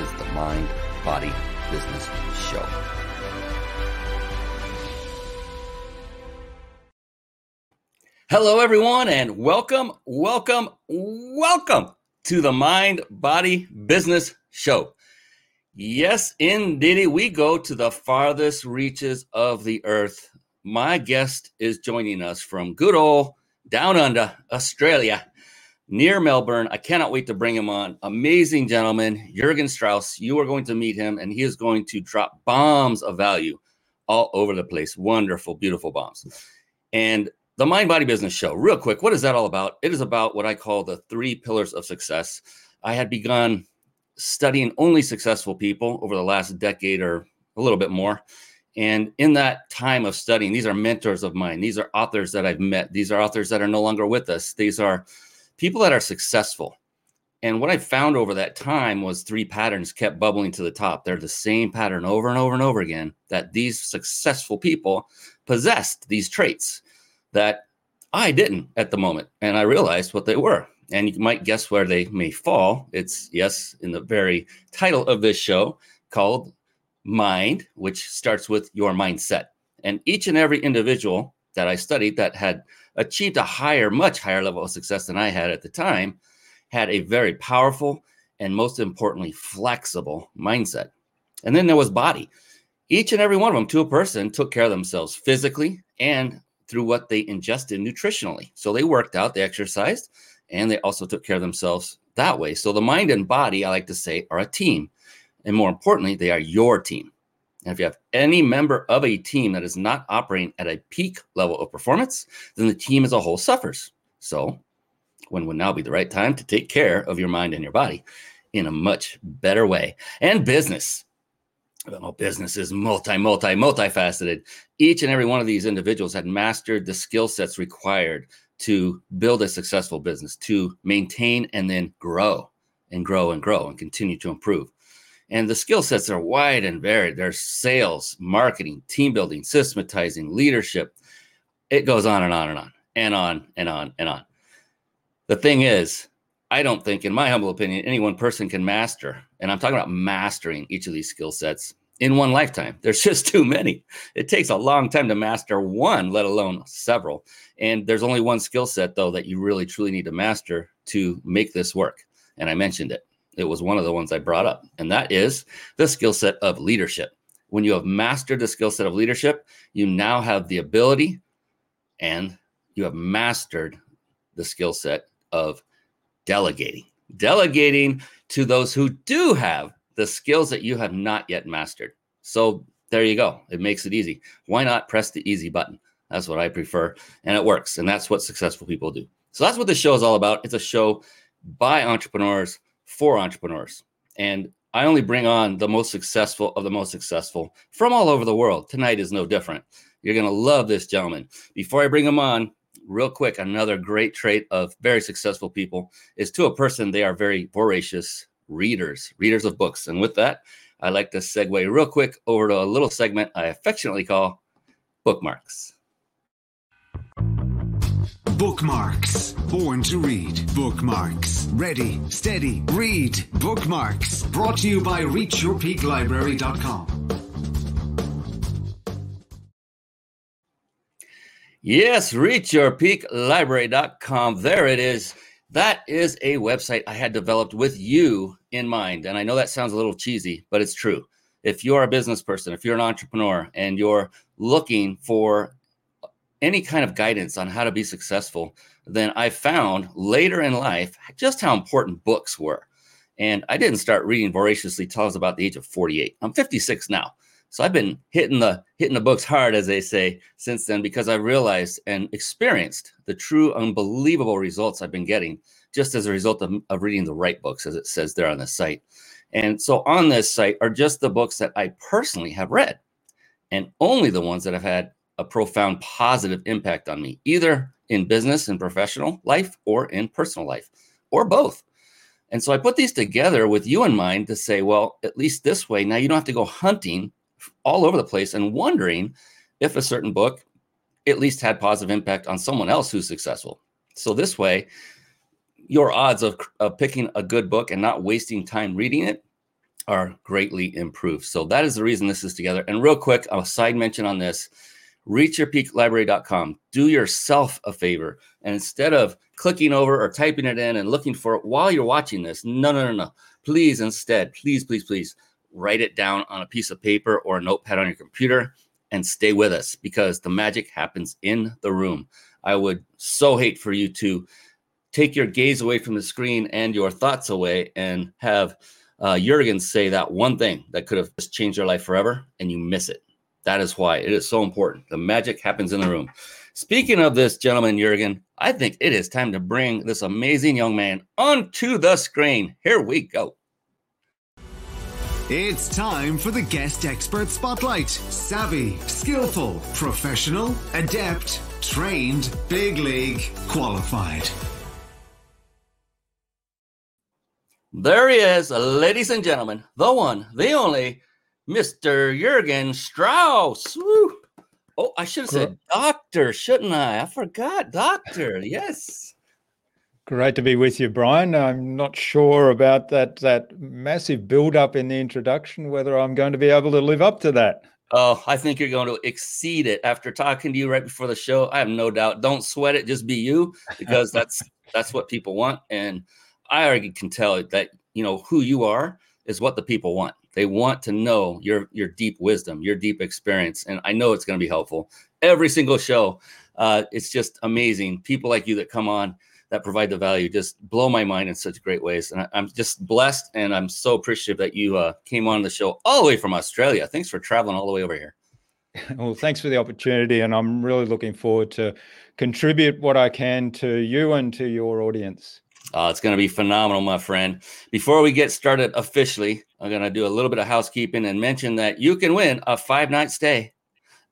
is the Mind Body Business Show. Hello, everyone, and welcome to the Mind Body Business Show. Yes, indeedy, we go to the farthest reaches of the earth. My guest is joining us from good old down under, Australia, near Melbourne. I cannot wait to bring him on. Amazing gentleman, Jürgen Strauss. You are going to meet him, and he is going to drop bombs of value all over the place. Wonderful, beautiful bombs. And the Mind Body Business Show, real quick, what is that all about? It is about what I call the 3 pillars of success. I had begun studying only successful people over the last decade or a little bit more. And in that time of studying, these are mentors of mine. These are authors that I've met. These are authors that are no longer with us. These are people that are successful. And what I found over that time was 3 patterns kept bubbling to the top. They're the same pattern over and over and over again, that these successful people possessed these traits that I didn't at the moment, and I realized what they were. And you might guess where they may fall. It's, yes, in the very title of this show, called Mind, which starts with your mindset. And each and every individual that I studied that had achieved a higher, much higher level of success than I had at the time, had a very powerful and, most importantly, flexible mindset. And then there was body. Each and every one of them, to a person, took care of themselves physically and through what they ingested nutritionally. So they worked out, they exercised, and they also took care of themselves that way. So the mind and body, I like to say, are a team. And more importantly, they are your team. And if you have any member of a team that is not operating at a peak level of performance, then the team as a whole suffers. So when would now be the right time to take care of your mind and your body in a much better way? And business. Well, business is multifaceted. Each and every one of these individuals had mastered the skill sets required to build a successful business, to maintain and then grow and continue to improve. And the skill sets are wide and varied. There's sales, marketing, team building, systematizing, leadership. It goes on and on and on and on and on and on. The thing is, I don't think, in my humble opinion, any one person can master, and I'm talking about mastering each of these skill sets in one lifetime. There's just too many. It takes a long time to master one, let alone several. And there's only one skill set, though, that you really truly need to master to make this work. And I mentioned it. It was one of the ones I brought up, and that is the skill set of leadership. When you have mastered the skill set of leadership, you now have the ability, and you have mastered the skill set of delegating. Delegating to those who do have the skills that you have not yet mastered. So there you go. It makes it easy. Why not press the easy button? That's what I prefer, and it works, and that's what successful people do. So that's what this show is all about. It's a show by entrepreneurs for entrepreneurs, and I only bring on the most successful of the most successful from all over the world. Tonight is no different. You're going to love this gentleman. Before I bring him on, real quick, another great trait of very successful people is, to a person, they are very voracious readers of books. And with that, I like to segue real quick over to a little segment I affectionately call Bookmarks. Bookmarks. Born to read. Bookmarks. Ready, steady, read. Bookmarks. Brought to you by ReachYourPeakLibrary.com. Yes, ReachYourPeakLibrary.com. There it is. That is a website I had developed with you in mind. And I know that sounds a little cheesy, but it's true. If you're a business person, if you're an entrepreneur, and you're looking for any kind of guidance on how to be successful, then I found later in life just how important books were. And I didn't start reading voraciously till I was about the age of 48. I'm 56 now. So I've been hitting the books hard, as they say, since then, because I realized and experienced the true unbelievable results I've been getting just as a result of reading the right books, as it says there on the site. And so on this site are just the books that I personally have read, and only the ones that have had a profound positive impact on me, either in business and professional life or in personal life or both. And so I put these together with you in mind to say, well, at least this way, now you don't have to go hunting all over the place and wondering if a certain book at least had positive impact on someone else who's successful. So this way, your odds of picking a good book and not wasting time reading it are greatly improved. So that is the reason this is together. And real quick, a side mention on this, ReachYourPeakLibrary.com. Do yourself a favor. And instead of clicking over or typing it in and looking for it while you're watching this, no. Please, instead, please, write it down on a piece of paper or a notepad on your computer and stay with us, because the magic happens in the room. I would so hate for you to take your gaze away from the screen and your thoughts away and have Jürgen say that one thing that could have just changed your life forever, and you miss it. That is why it is so important. The magic happens in the room. Speaking of this gentleman, Jürgen, I think it is time to bring this amazing young man onto the screen. Here we go. It's time for the Guest Expert Spotlight. Savvy, skillful, professional, adept, trained, big league, qualified. There he is, ladies and gentlemen, the one, the only, Mr. Jürgen Strauss. Woo. Oh, I should have said doctor, shouldn't I? I forgot, doctor, yes. Great to be with you, Brian. I'm not sure about that massive build-up in the introduction, whether I'm going to be able to live up to that. Oh, I think you're going to exceed it. After talking to you right before the show, I have no doubt. Don't sweat it, just be you, because that's what people want. And I already can tell that, you know, who you are is what the people want. They want to know your deep wisdom, your deep experience. And I know it's going to be helpful. Every single show, it's just amazing. People like you that come on, that provide the value, just blow my mind in such great ways. And I'm just blessed, and I'm so appreciative that you came on the show all the way from Australia. Thanks for traveling all the way over here. Well, thanks for the opportunity, and I'm really looking forward to contribute what I can to you and to your audience. It's going to be phenomenal, my friend. Before we get started officially, I'm going to do a little bit of housekeeping and mention that you can win a 5-night stay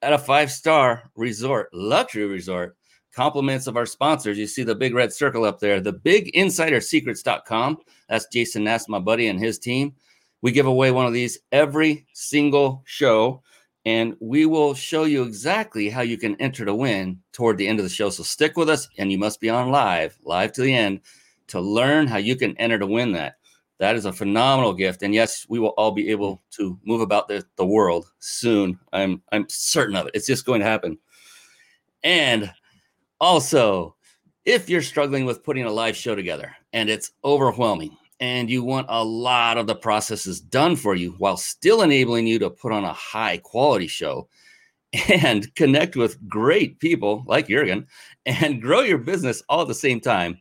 at a 5-star resort, luxury resort. Compliments of our sponsors. You see the big red circle up there, thebiginsidersecrets.com. That's Jason Nass, my buddy, and his team. We give away one of these every single show, and we will show you exactly how you can enter to win toward the end of the show. So stick with us, and you must be on live to the end, to learn how you can enter to win that. That is a phenomenal gift. And yes, we will all be able to move about the world soon. I'm certain of it. It's just going to happen. And also, if you're struggling with putting a live show together and it's overwhelming and you want a lot of the processes done for you while still enabling you to put on a high quality show and connect with great people like Jürgen and grow your business all at the same time,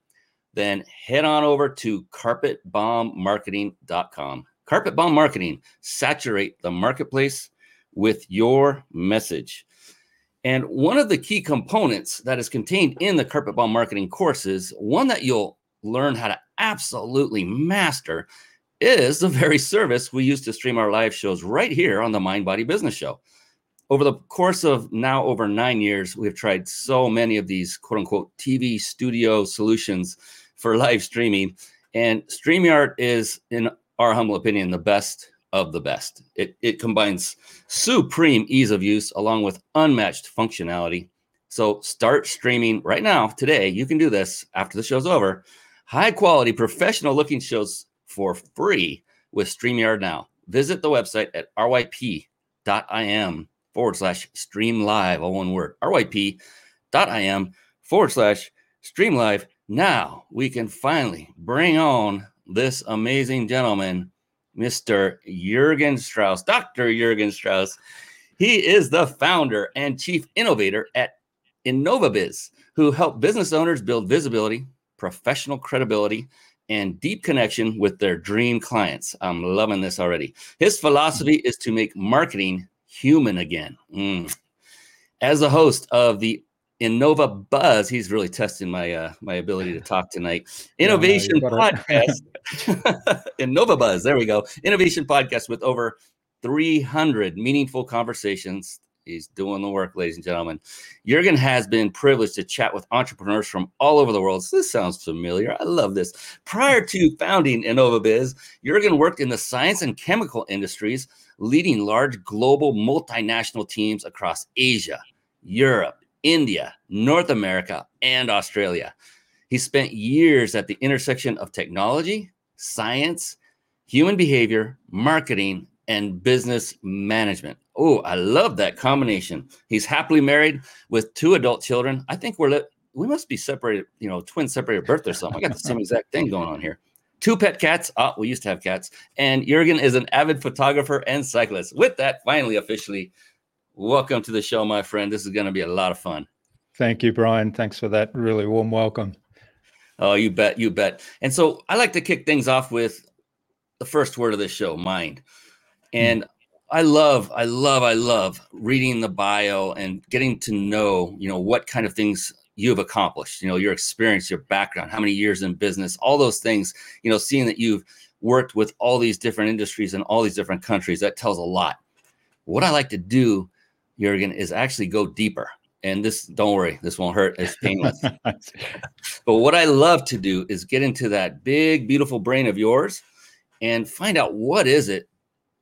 then head on over to carpetbombmarketing.com. Carpet Bomb Marketing, saturate the marketplace with your message. And one of the key components that is contained in the Carpet Bomb Marketing courses, one that you'll learn how to absolutely master, is the very service we use to stream our live shows right here on the Mind Body Business Show. Over the course of now over 9 years, we've tried so many of these quote unquote TV studio solutions for live streaming. And StreamYard is, in our humble opinion, the best of the best. It combines supreme ease of use along with unmatched functionality. So start streaming right now, today. You can do this after the show's over. High quality, professional looking shows for free with StreamYard now. Visit the website at ryp.im/stream live, all one word, ryp.im/stream live. Now we can finally bring on this amazing gentleman, Mr. Jürgen Strauss, Dr. Jürgen Strauss. He is the founder and chief innovator at InnovaBiz, who help business owners build visibility, professional credibility, and deep connection with their dream clients. I'm loving this already. His philosophy is to make marketing human again. As the host of the InnovaBuzz, he's really testing my ability to talk tonight. Innovation podcast InnovaBuzz. There we go. Innovation podcast with over 300 meaningful conversations. He's doing the work, ladies and gentlemen. Jürgen has been privileged to chat with entrepreneurs from all over the world. So this sounds familiar. I love this. Prior to founding InnovaBiz, Jürgen worked in the science and chemical industries, leading large global multinational teams across Asia, Europe, India, North America, and Australia. He spent years at the intersection of technology, science, human behavior, marketing, and business management. Oh, I love that combination. He's happily married with 2 adult children. I think we must be separated, you know, twins separated at birth or something. I got the same exact thing going on here. 2 pet cats. Oh, we used to have cats. And Jürgen is an avid photographer and cyclist. With that, finally, officially, welcome to the show, my friend. This is going to be a lot of fun. Thank you, Brian. Thanks for that really warm welcome. Oh, you bet. You bet. And so I like to kick things off with the first word of this show, mind. And I love reading the bio and getting to know, you know, what kind of things you've accomplished, you know, your experience, your background, how many years in business, all those things, you know, seeing that you've worked with all these different industries and all these different countries, that tells a lot. What I like to do, Jürgen, is actually go deeper. And this, don't worry, this won't hurt. It's painless. But what I love to do is get into that big, beautiful brain of yours and find out what is it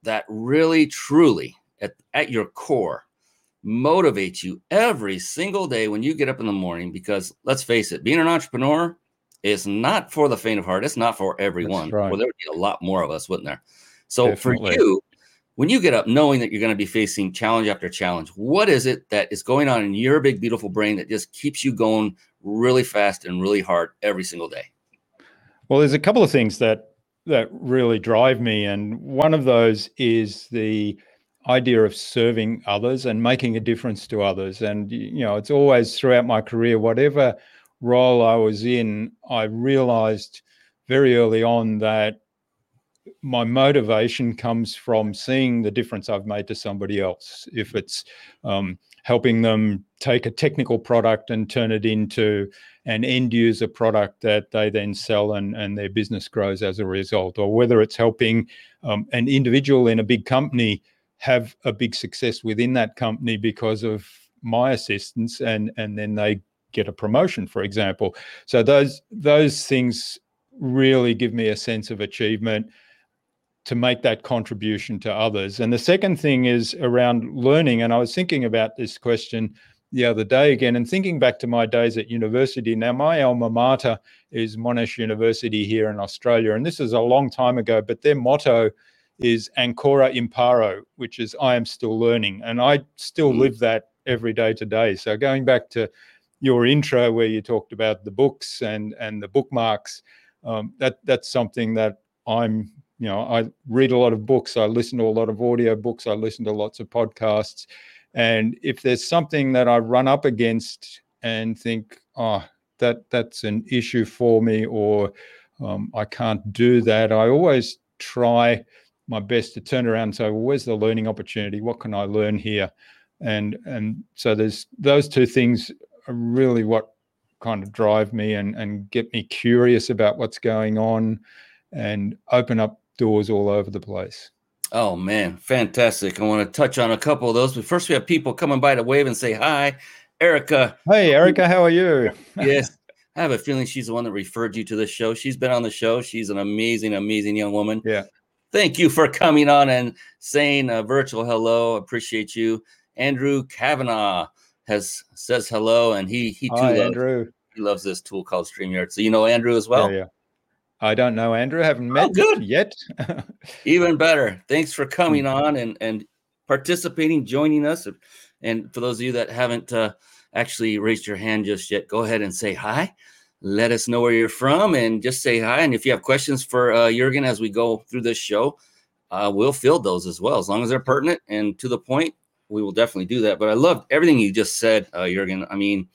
that really, truly, at your core, motivates you every single day when you get up in the morning. Because let's face it, being an entrepreneur is not for the faint of heart. It's not for everyone. Right. Well, there would be a lot more of us, wouldn't there? So definitely. For you, when you get up knowing that you're going to be facing challenge after challenge, what is it that is going on in your big, beautiful brain that just keeps you going really fast and really hard every single day? Well, there's a couple of things that really drive me. And one of those is the idea of serving others and making a difference to others. And, you know, it's always throughout my career, whatever role I was in, I realized very early on that my motivation comes from seeing the difference I've made to somebody else. If it's helping them take a technical product and turn it into an end user product that they then sell and their business grows as a result, or whether it's helping an individual in a big company have a big success within that company because of my assistance and then they get a promotion, for example. So those things really give me a sense of achievement to make that contribution to others. And the second thing is around learning. And I was thinking about this question the other day again and thinking back to my days at university. Now, my alma mater is Monash University here in Australia. And this is a long time ago, but their motto is Ancora Imparo, which is I am still learning. And I still live that every day today. So going back to your intro where you talked about the books and the bookmarks, that's something that I'm, you know, I read a lot of books, I listen to a lot of audio books, I listen to lots of podcasts. And if there's something that I run up against and think, oh, that's an issue for me, or I can't do that, I always try my best to turn around and say, well, where's the learning opportunity? What can I learn here? And so there's those two things are really what kind of drive me and get me curious about what's going on and open up doors all over the place. Oh, man, fantastic. I want to touch on a couple of those. But first, we have people coming by to wave and say hi. Erica. Hey, Erica, how are you? Yes. I have a feeling she's the one that referred you to this show. She's been on the show. She's an amazing, amazing young woman. Yeah. Thank you for coming on and saying a virtual hello. Appreciate you. Andrew Kavanaugh says hello, and he too. Hi, Andrew. He loves this tool called StreamYard. So you know Andrew as well? Yeah. I don't know, Andrew. I haven't met him yet. Even better. Thanks for coming on and participating, joining us. And for those of you that haven't actually raised your hand just yet, go ahead and say hi. Let us know where you're from and just say hi. And if you have questions for Jürgen as we go through this show, we'll field those as well. As long as they're pertinent and to the point, we will definitely do that. But I loved everything you just said, Jürgen. I mean,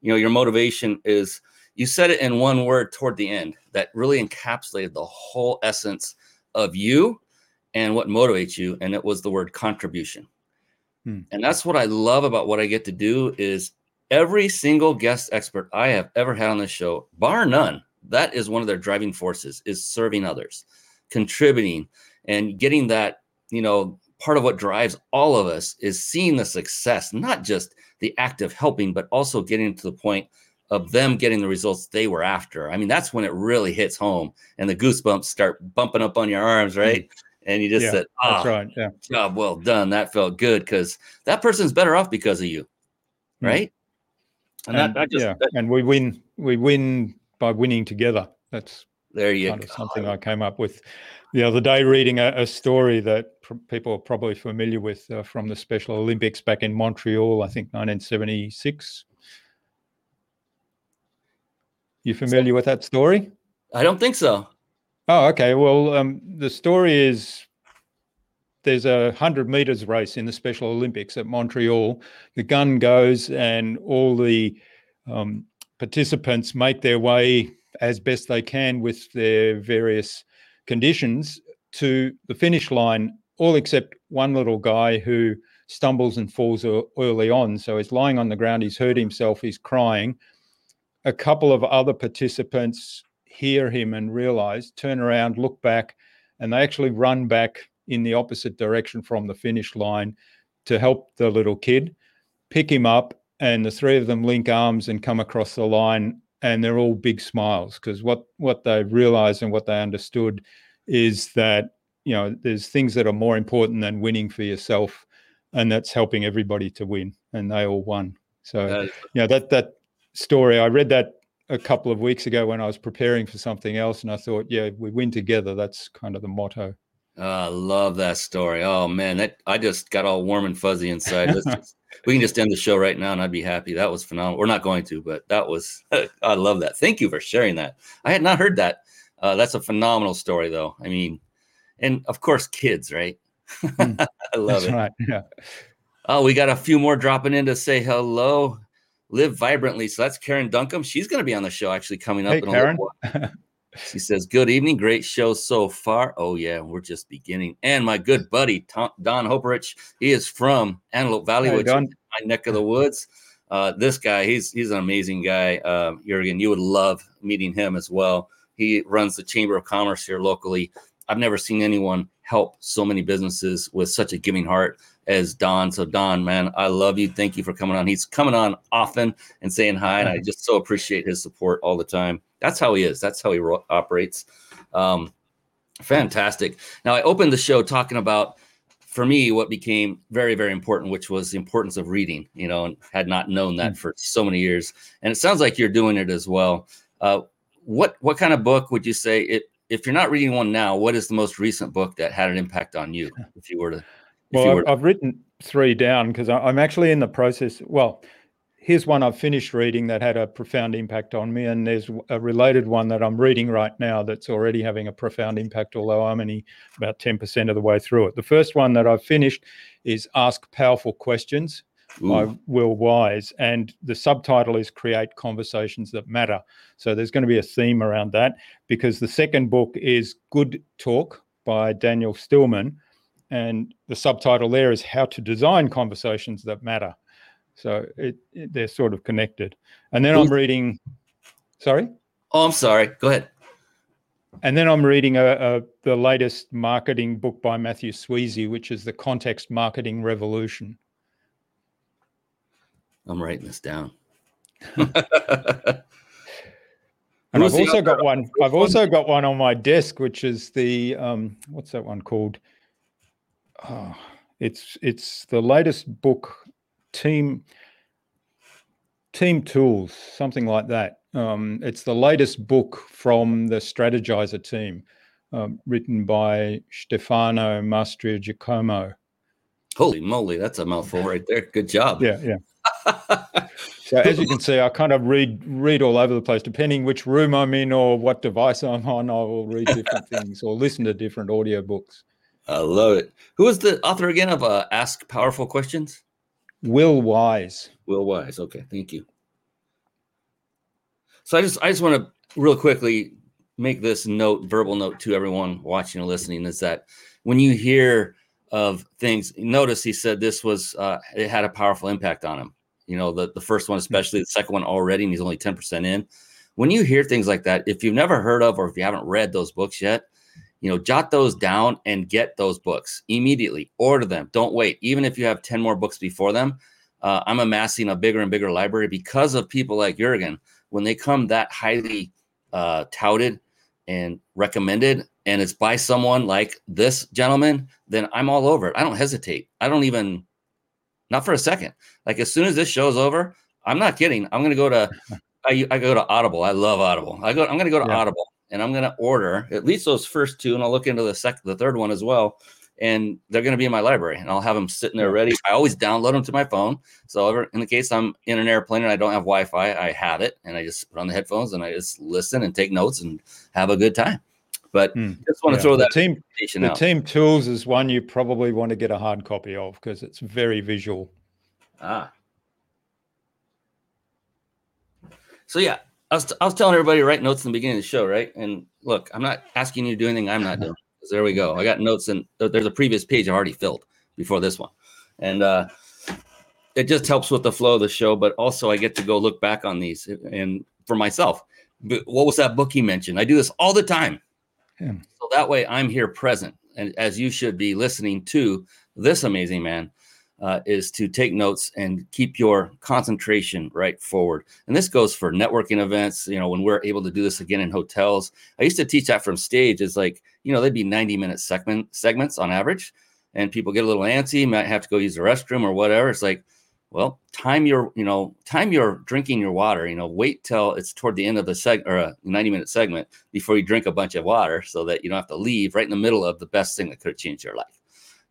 you know, your motivation is... You said it in one word toward the end that really encapsulated the whole essence of you and what motivates you. And it was the word contribution. And that's what I love about what I get to do is every single guest expert I have ever had on this show, bar none, that is one of their driving forces is serving others. contributing and getting that, you know, part of what drives all of us is seeing the success, not just the act of helping, but also getting to the point of them getting the results they were after. I mean, that's when it really hits home and the goosebumps start bumping up on your arms, right? And you just said, that's right. Job well done. That felt good because that person's better off because of you, right? And we win by winning together. That's something I came up with the other day, reading a story that people are probably familiar with from the Special Olympics back in Montreal, I think 1976. You familiar with that story? I don't think so. Oh, okay. Well, the story is there's a 100 meters race in the Special Olympics at Montreal. The gun goes and all the participants make their way as best they can with their various conditions to the finish line, all except one little guy who stumbles and falls early on. So he's lying on the ground, he's hurt himself, he's crying. A couple of other participants hear him and realize, turn around, look back, and they actually run back in the opposite direction from the finish line to help the little kid, pick him up, and the three of them link arms and come across the line. And they're all big smiles because what they realized and what they understood is that, you know, there's things that are more important than winning for yourself, and that's helping everybody to win. And they all won. So, you know, that story, I read that a couple of weeks ago when I was preparing for something else, and I thought, yeah, we win together. That's kind of the motto. I love that story. Oh, man, that I just got all warm and fuzzy inside. We can just end the show right now, and I'd be happy. That was phenomenal. We're not going to, but that was – I love that. Thank you for sharing that. I had not heard that. That's a phenomenal story, though. I mean, and, of course, kids, right? I love it. That's right, yeah. Oh, we got a few more dropping in to say hello. Live vibrantly. So that's Karen Duncan. She's going to be on the show actually coming up. Hey, in Karen. A little while. She says, good evening. Great show so far. Oh, yeah, we're just beginning. And my good buddy, Don Hoprich, he is from Antelope Valley, which is my neck of the woods. This guy, he's an amazing guy. Jürgen, you would love meeting him as well. He runs the Chamber of Commerce here locally. I've never seen anyone help so many businesses with such a giving heart as Don. So, Don, man, I love you. Thank you for coming on. He's coming on often and saying hi, and I just so appreciate his support all the time. That's how he is. That's how he operates. Fantastic. Now, I opened the show talking about, for me, what became very, very important, which was the importance of reading, you know, and had not known that for so many years. And it sounds like you're doing it as well. What kind of book would you say, if you're not reading one now, what is the most recent book that had an impact on you, if you were to? I've written three down because I'm actually in the process. Well, here's one I've finished reading that had a profound impact on me, and there's a related one that I'm reading right now that's already having a profound impact, although I'm only about 10% of the way through it. The first one that I've finished is Ask Powerful Questions by Will Wise, and the subtitle is Create Conversations That Matter. So there's going to be a theme around that, because the second book is Good Talk by Daniel Stillman, and the subtitle there is How to Design Conversations That Matter. So they're sort of connected. And then I'm reading... Sorry? Oh, I'm sorry. Go ahead. And then I'm reading the latest marketing book by Matthew Sweezy, which is The Context Marketing Revolution. I'm writing this down. And I've also got one on my desk, which is the... what's that one called? Oh, it's the latest book, Team Tools, something like that. It's the latest book from the Strategizer team, written by Stefano Mastro Giacomo. Holy moly, that's a mouthful right there. Good job. Yeah. So as you can see, I kind of read all over the place. Depending which room I'm in or what device I'm on, I will read different things or listen to different audiobooks. I love it. Who is the author again of Ask Powerful Questions? Will Wise. Will Wise. Okay, thank you. So I just want to real quickly make this verbal note to everyone watching and listening is that when you hear of things, notice he said this was it had a powerful impact on him. You know, the first one especially, the second one already, and he's only 10% in. When you hear things like that, if you've never heard of or if you haven't read those books yet, you know, jot those down and get those books immediately. Order them. Don't wait. Even if you have 10 more books before them, I'm amassing a bigger and bigger library because of people like Jürgen. When they come that highly touted and recommended, and it's by someone like this gentleman, then I'm all over it. I don't hesitate. I don't even, not for a second. Like as soon as this show's over, I'm not kidding. I'm going to go to, I go to Audible. I love Audible. I'm going to go to Audible, and I'm going to order at least those first two. And I'll look into the third one as well. And they're going to be in my library, and I'll have them sitting there ready. I always download them to my phone. So ever in the case I'm in an airplane and I don't have Wi-Fi, I have it, and I just put on the headphones and I just listen and take notes and have a good time. But just want to throw that the Team Tools is one you probably want to get a hard copy of because it's very visual. So yeah, I was telling everybody to write notes in the beginning of the show, right? And look, I'm not asking you to do anything I'm not doing. There we go. I got notes, and there's a previous page I already filled before this one. And it just helps with the flow of the show, but also I get to go look back on these and for myself. But what was that book he mentioned? I do this all the time. Yeah. So that way I'm here present. And as you should be listening to this amazing man is to take notes and keep your concentration right forward. And this goes for networking events. You know, when we're able to do this again in hotels, I used to teach that from stage. It's like, you know, they'd be 90-minute segments on average, and people get a little antsy, might have to go use the restroom or whatever. It's like, well, time your drinking your water, you know, wait till it's toward the end of the or a 90-minute segment before you drink a bunch of water so that you don't have to leave right in the middle of the best thing that could have changed your life.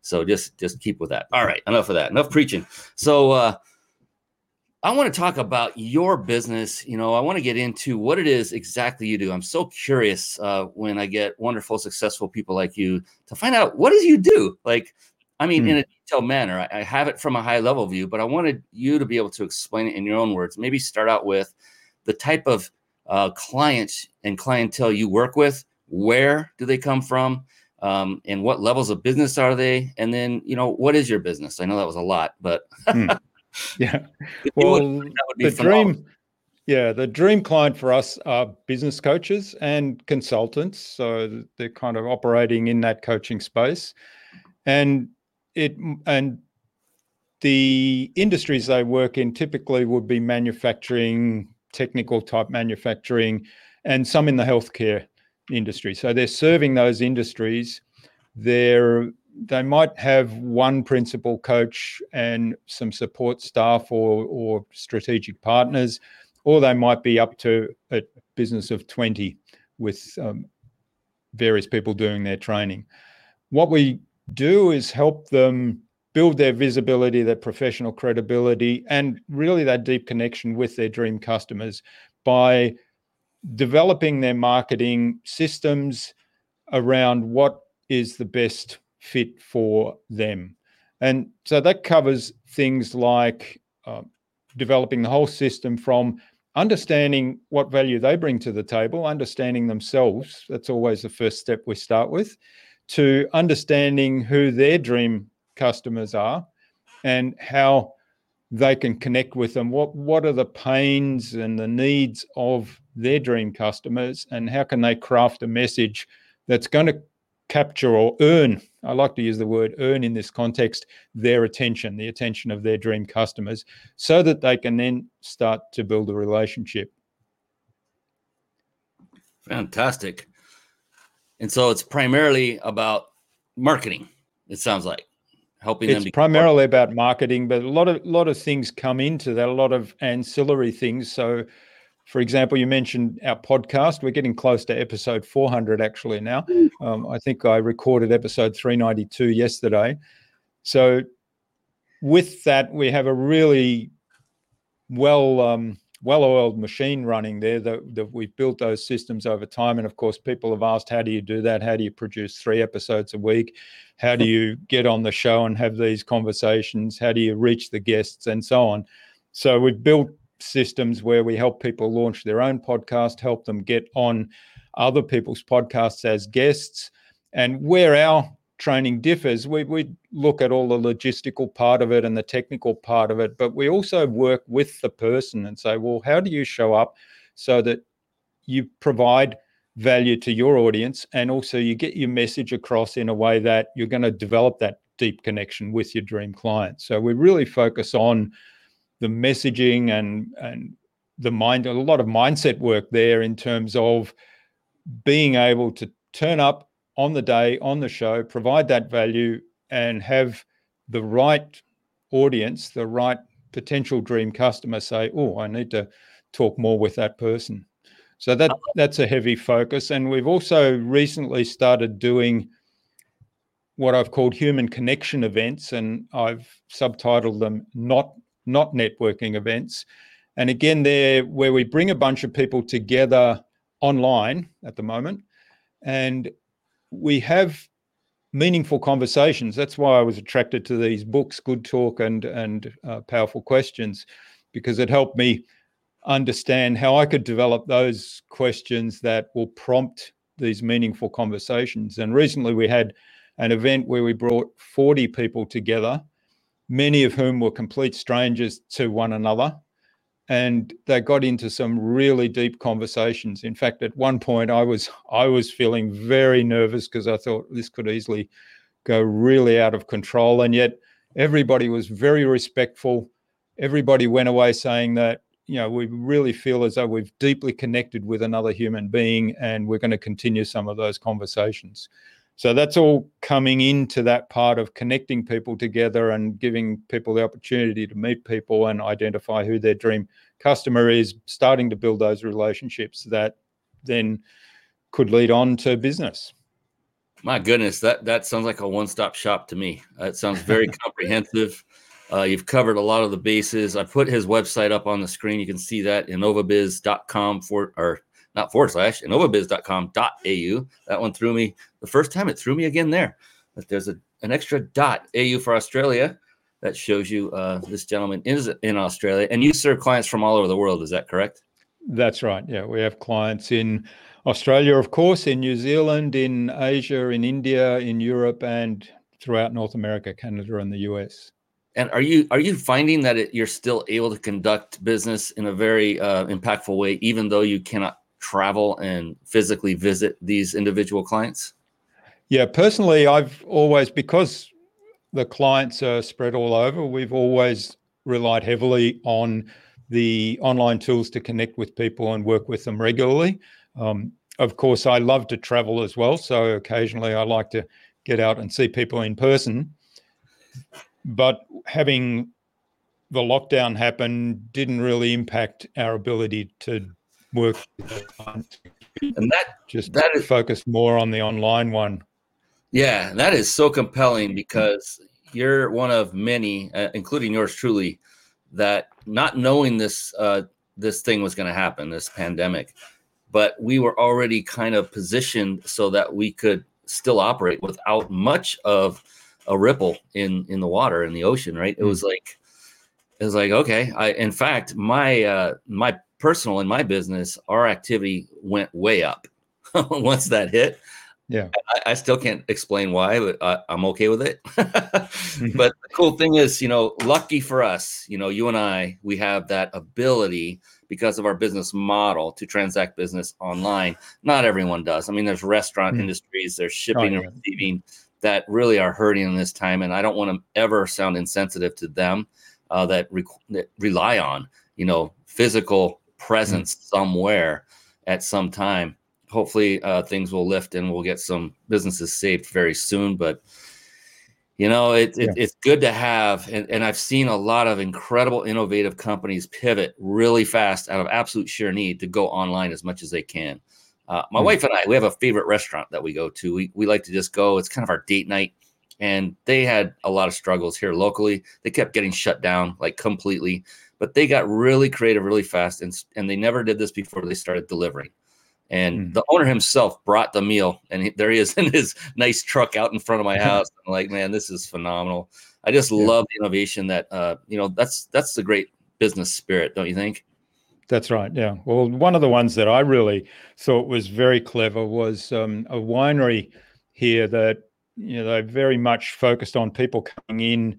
So just keep with that. All right, enough of that, enough preaching. So I want to talk about your business. You know, I want to get into what it is exactly you do. I'm so curious when I get wonderful, successful people like you to find out what does you do? Like, I mean, in a detailed manner, I have it from a high level view, but I wanted you to be able to explain it in your own words. Maybe start out with the type of clients and clientele you work with. Where do they come from? And what levels of business are they? And then, you know, what is your business? I know that was a lot, but... Yeah. Well, the dream client for us are business coaches and consultants. So they're kind of operating in that coaching space, and the industries they work in typically would be manufacturing, technical type manufacturing, and some in the healthcare industry. So they're serving those industries. They might have one principal coach and some support staff or strategic partners, or they might be up to a business of 20 with various people doing their training. What we do is help them build their visibility, their professional credibility, and really that deep connection with their dream customers by developing their marketing systems around what is the best fit for them. And so that covers things like developing the whole system from understanding what value they bring to the table, understanding themselves, that's always the first step we start with, to understanding who their dream customers are and how they can connect with them. What are the pains and the needs of their dream customers, and how can they craft a message that's going to capture or earn, I like to use the word earn in this context, their attention, the attention of their dream customers, so that they can then start to build a relationship. Fantastic. And so it's primarily about marketing, it sounds like, helping them. It's primarily about marketing, but a lot of things come into that, a lot of ancillary things. So, for example, you mentioned our podcast. We're getting close to episode 400 actually now. I think I recorded episode 392 yesterday. So with that, we have a really well-oiled machine running there that we've built those systems over time. And, of course, people have asked, how do you do that? How do you produce 3 episodes a week? How do you get on the show and have these conversations? How do you reach the guests and so on? So we've built systems where we help people launch their own podcast, help them get on other people's podcasts as guests. And where our training differs, we look at all the logistical part of it and the technical part of it, but we also work with the person and say, well, how do you show up so that you provide value to your audience, and also you get your message across in a way that you're going to develop that deep connection with your dream client. So we really focus on the messaging and the mind, a lot of mindset work there in terms of being able to turn up on the day, on the show, provide that value and have the right audience, the right potential dream customer say, oh, I need to talk more with that person. So that's a heavy focus. And we've also recently started doing what I've called human connection events, and I've subtitled them not networking events. And again, they're where we bring a bunch of people together online at the moment, and we have meaningful conversations. That's why I was attracted to these books, Good Talk and Powerful Questions, because it helped me understand how I could develop those questions that will prompt these meaningful conversations. And recently we had an event where we brought 40 people together, many of whom were complete strangers to one another, and they got into some really deep conversations. In fact, at one point I was feeling very nervous because I thought this could easily go really out of control, and yet everybody was very respectful. Everybody went away saying that, you know, we really feel as though we've deeply connected with another human being, and we're going to continue some of those conversations. So that's all coming into that part of connecting people together and giving people the opportunity to meet people and identify who their dream customer is, starting to build those relationships that then could lead on to business. My goodness, that sounds like a one-stop shop to me. It sounds very comprehensive. You've covered a lot of the bases. I put his website up on the screen. You can see that, innovabiz.com innovabiz.com.au. That one threw me. The first time it threw me again there. But there's an extra .au for Australia that shows you this gentleman is in Australia. And you serve clients from all over the world. Is that correct? That's right. Yeah, we have clients in Australia, of course, in New Zealand, in Asia, in India, in Europe, and throughout North America, Canada, and the US. And are you finding that you're still able to conduct business in a very impactful way, even though you cannot travel and physically visit these individual clients? Yeah, personally, because the clients are spread all over, we've always relied heavily on the online tools to connect with people and work with them regularly. Of course, I love to travel as well, so occasionally I like to get out and see people in person. But having the lockdown happen didn't really impact our ability to work. And that is focused more on the online one. Yeah, that is so compelling, because you're one of many, including yours truly, that not knowing this thing was going to happen, this pandemic, but we were already kind of positioned so that we could still operate without much of a ripple in the water, in the ocean, right? It was like, okay. In fact, my personal and my business, our activity went way up once that hit. Yeah, I still can't explain why, but I'm okay with it. But the cool thing is, lucky for us, you and I, we have that ability because of our business model to transact business online. Not everyone does. I mean, there's restaurant industries, there's shipping and receiving that really are hurting in this time. And I don't want to ever sound insensitive to them that rely on, physical presence somewhere at some time. Hopefully things will lift and we'll get some businesses saved very soon. But, it's good to have. And I've seen a lot of incredible, innovative companies pivot really fast out of absolute sheer need to go online as much as they can. My wife and I, we have a favorite restaurant that we go to. We like to just go. It's kind of our date night. And they had a lot of struggles here locally. They kept getting shut down, like completely. But they got really creative, really fast. And they never did this before they started delivering. And the owner himself brought the meal. And there he is in his nice truck out in front of my house. I'm like, man, this is phenomenal. I just love the innovation that, that's the great business spirit, don't you think? That's right. Yeah. Well, one of the ones that I really thought was very clever was a winery here that, they very much focused on people coming in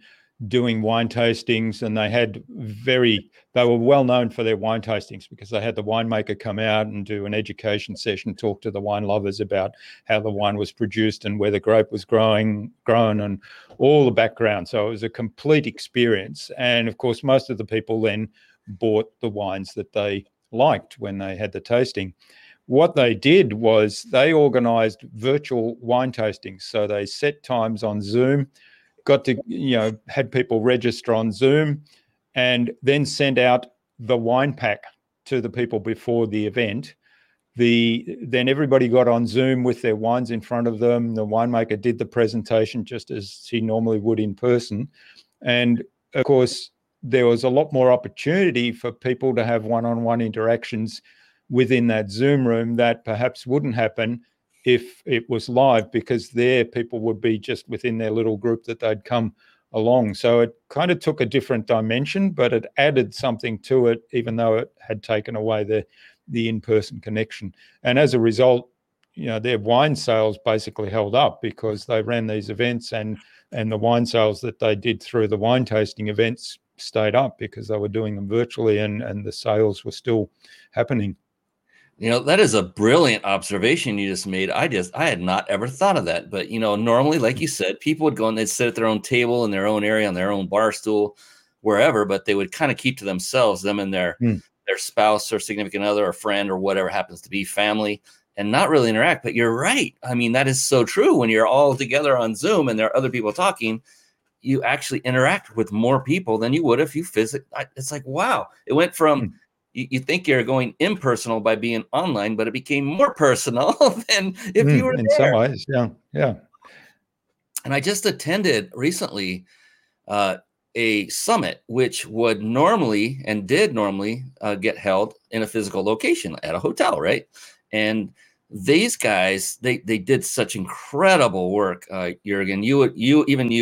doing wine tastings, and they had they were well known for their wine tastings because they had the winemaker come out and do an education session, talk to the wine lovers about how the wine was produced and where the grape was grown and all the background. So it was a complete experience. And of course, most of the people then bought the wines that they liked when they had the tasting. What they did was they organized virtual wine tastings. So they set times on Zoom, had people register on Zoom, and then send out the wine pack to the people before the event. Then everybody got on Zoom with their wines in front of them. The winemaker did the presentation just as he normally would in person. And of course, there was a lot more opportunity for people to have one-on-one interactions within that Zoom room that perhaps wouldn't happen if it was live, because there people would be just within their little group that they'd come along. So it kind of took a different dimension, but it added something to it, even though it had taken away the in-person connection. And as a result, their wine sales basically held up because they ran these events, and the wine sales that they did through the wine tasting events stayed up because they were doing them virtually, and the sales were still happening. That is a brilliant observation you just made. I had not ever thought of that. But, normally, like you said, people would go and they'd sit at their own table in their own area on their own bar stool, wherever, but they would kind of keep to themselves, them and their spouse or significant other or friend or whatever happens to be, family, and not really interact. But you're right. I mean, that is so true. When you're all together on Zoom and there are other people talking, you actually interact with more people than you would if you physically. It's like, wow, it went from... You think you're going impersonal by being online, but it became more personal than if you were in there. In some ways, yeah. And I just attended recently a summit, which would normally and did normally get held in a physical location at a hotel, right? And these guys, they did such incredible work, Jürgen. You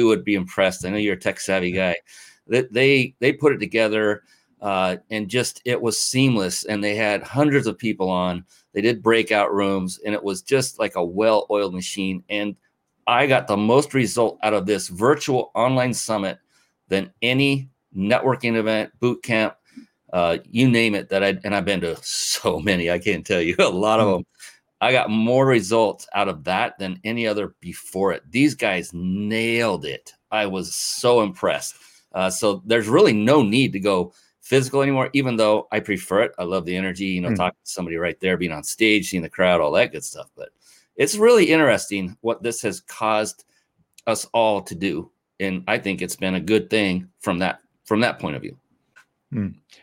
would be impressed. I know you're a tech savvy guy. That they put it together. And just, it was seamless, and they had hundreds of people on. They did breakout rooms, and it was just like a well-oiled machine. And I got the most result out of this virtual online summit than any networking event, boot camp, you name it, and I've been to so many, I can't tell you a lot of them. I got more results out of that than any other before it. These guys nailed it. I was so impressed. So there's really no need to go physical anymore, even though I prefer it. I love the energy, talking to somebody right there, being on stage, seeing the crowd, all that good stuff. But it's really interesting what this has caused us all to do. And I think it's been a good thing from that point of view.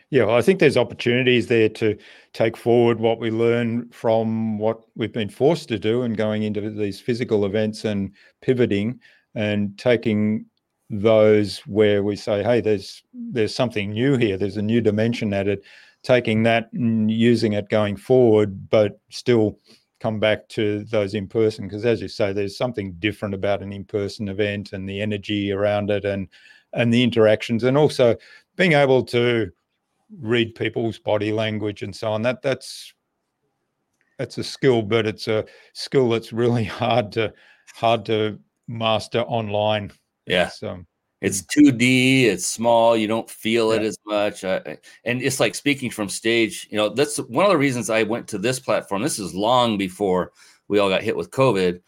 Yeah, well, I think there's opportunities there to take forward what we learn from what we've been forced to do and going into these physical events and pivoting and taking those where we say, hey, there's something new here, there's a new dimension added, taking that and using it going forward, but still come back to those in person, because as you say, there's something different about an in-person event and the energy around it and the interactions, and also being able to read people's body language and so on. That's a skill, but it's a skill that's really hard to master online. Yeah. So it's 2D, it's small, you don't feel it as much. And it's like speaking from stage, that's one of the reasons I went to this platform. This is long before we all got hit with COVID,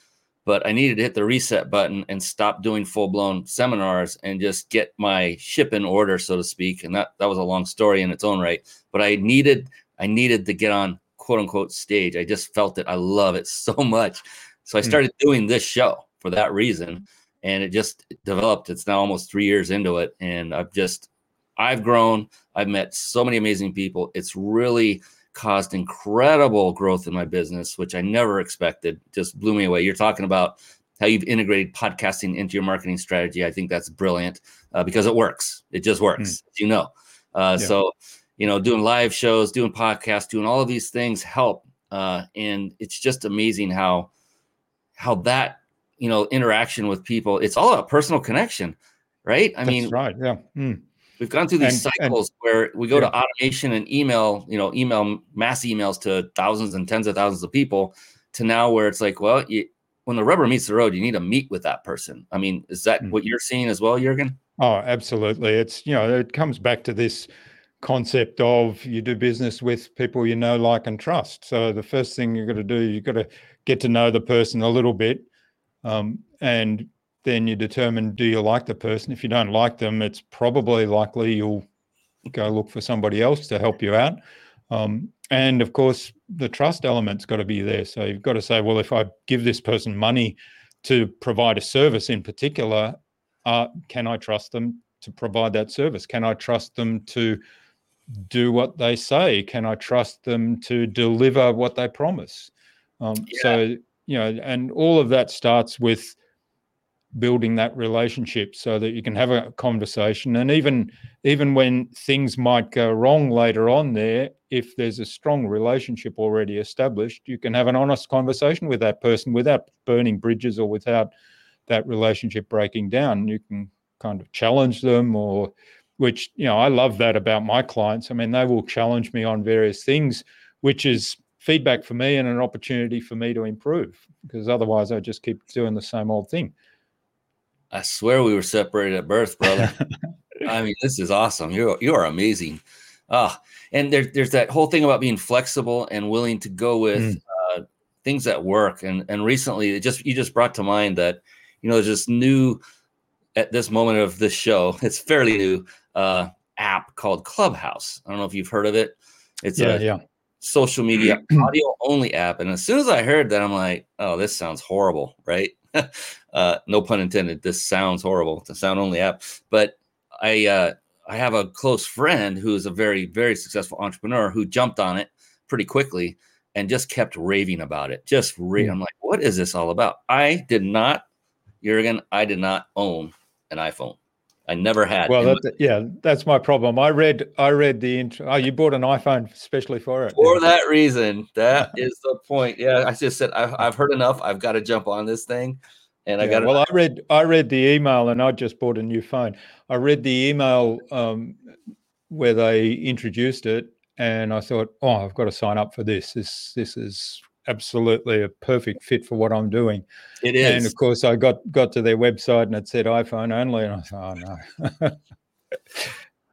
but I needed to hit the reset button and stop doing full-blown seminars and just get my ship in order, so to speak. And that was a long story in its own right, but I needed to get on quote unquote stage. I just felt it. I love it so much. So I started doing this show for that reason. And it just developed. It's now almost 3 years into it. And I've grown. I've met so many amazing people. It's really caused incredible growth in my business, which I never expected. Just blew me away. You're talking about how you've integrated podcasting into your marketing strategy. I think that's brilliant because it works. It just works, as you know. So, doing live shows, doing podcasts, doing all of these things help. And it's just amazing how that, interaction with people. It's all about personal connection, right? That's right. Yeah. We've gone through these cycles where we go to automation and email, mass emails to thousands and tens of thousands of people, to now where it's like, well, when the rubber meets the road, you need to meet with that person. Is that what you're seeing as well, Jürgen? Oh, absolutely. It's, it comes back to this concept of you do business with people you know, like, and trust. So the first thing you've got to do, you've got to get to know the person a little bit. And then you determine, do you like the person? If you don't like them, it's probably likely you'll go look for somebody else to help you out. And of course, the trust element's got to be there. So you've got to say, well, if I give this person money to provide a service in particular, can I trust them to provide that service? Can I trust them to do what they say? Can I trust them to deliver what they promise? So, and all of that starts with building that relationship so that you can have a conversation. And even when things might go wrong later on there, if there's a strong relationship already established, you can have an honest conversation with that person without burning bridges or without that relationship breaking down. You can kind of challenge them, or which, I love that about my clients. I mean, they will challenge me on various things, which is feedback for me and an opportunity for me to improve, because otherwise I just keep doing the same old thing. I swear we were separated at birth, brother. I mean, this is awesome. You are amazing. And there's that whole thing about being flexible and willing to go with things that work. And recently, you just brought to mind that, there's this new, at this moment of this show, it's fairly new, app called Clubhouse. I don't know if you've heard of it. It's a social media audio only app. And as soon as I heard that, I'm like, oh, this sounds horrible, right? No pun intended. This sounds horrible. It's a sound only app. But I have a close friend who is a very, very successful entrepreneur who jumped on it pretty quickly and just kept raving about it. I'm like, what is this all about? I did not own an iPhone. I never had. Well, that's my problem. I read the intro. Oh, you bought an iPhone especially for it. For that reason. That is the point. Yeah, I just said, I've heard enough. I've got to jump on this thing. And I got it. Well, I read the email, and I just bought a new phone. I read the email where they introduced it, and I thought, oh, I've got to sign up for this. This is absolutely a perfect fit for what I'm doing. It is. And of course, I got to their website and it said iPhone only. And I thought, oh no.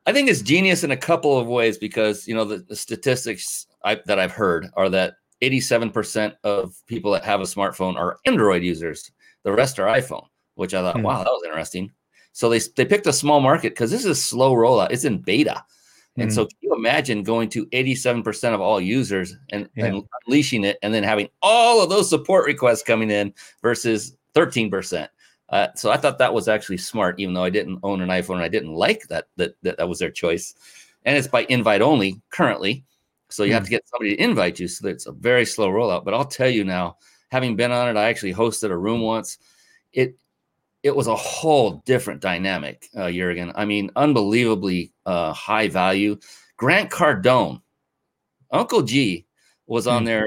I think it's genius in a couple of ways, because, the statistics that I've heard are that 87% of people that have a smartphone are Android users. The rest are iPhone, which I thought, wow, that was interesting. So they picked a small market because this is a slow rollout. It's in beta. And so can you imagine going to 87% of all users and unleashing it, and then having all of those support requests coming in versus 13%. So I thought that was actually smart, even though I didn't own an iPhone and I didn't like that was their choice. And it's by invite only currently. So you have to get somebody to invite you. So it's a very slow rollout. But I'll tell you now, having been on it, I actually hosted a room once. It was a whole different dynamic, Jürgen. I mean, unbelievably high value. Grant Cardone, Uncle G, was on there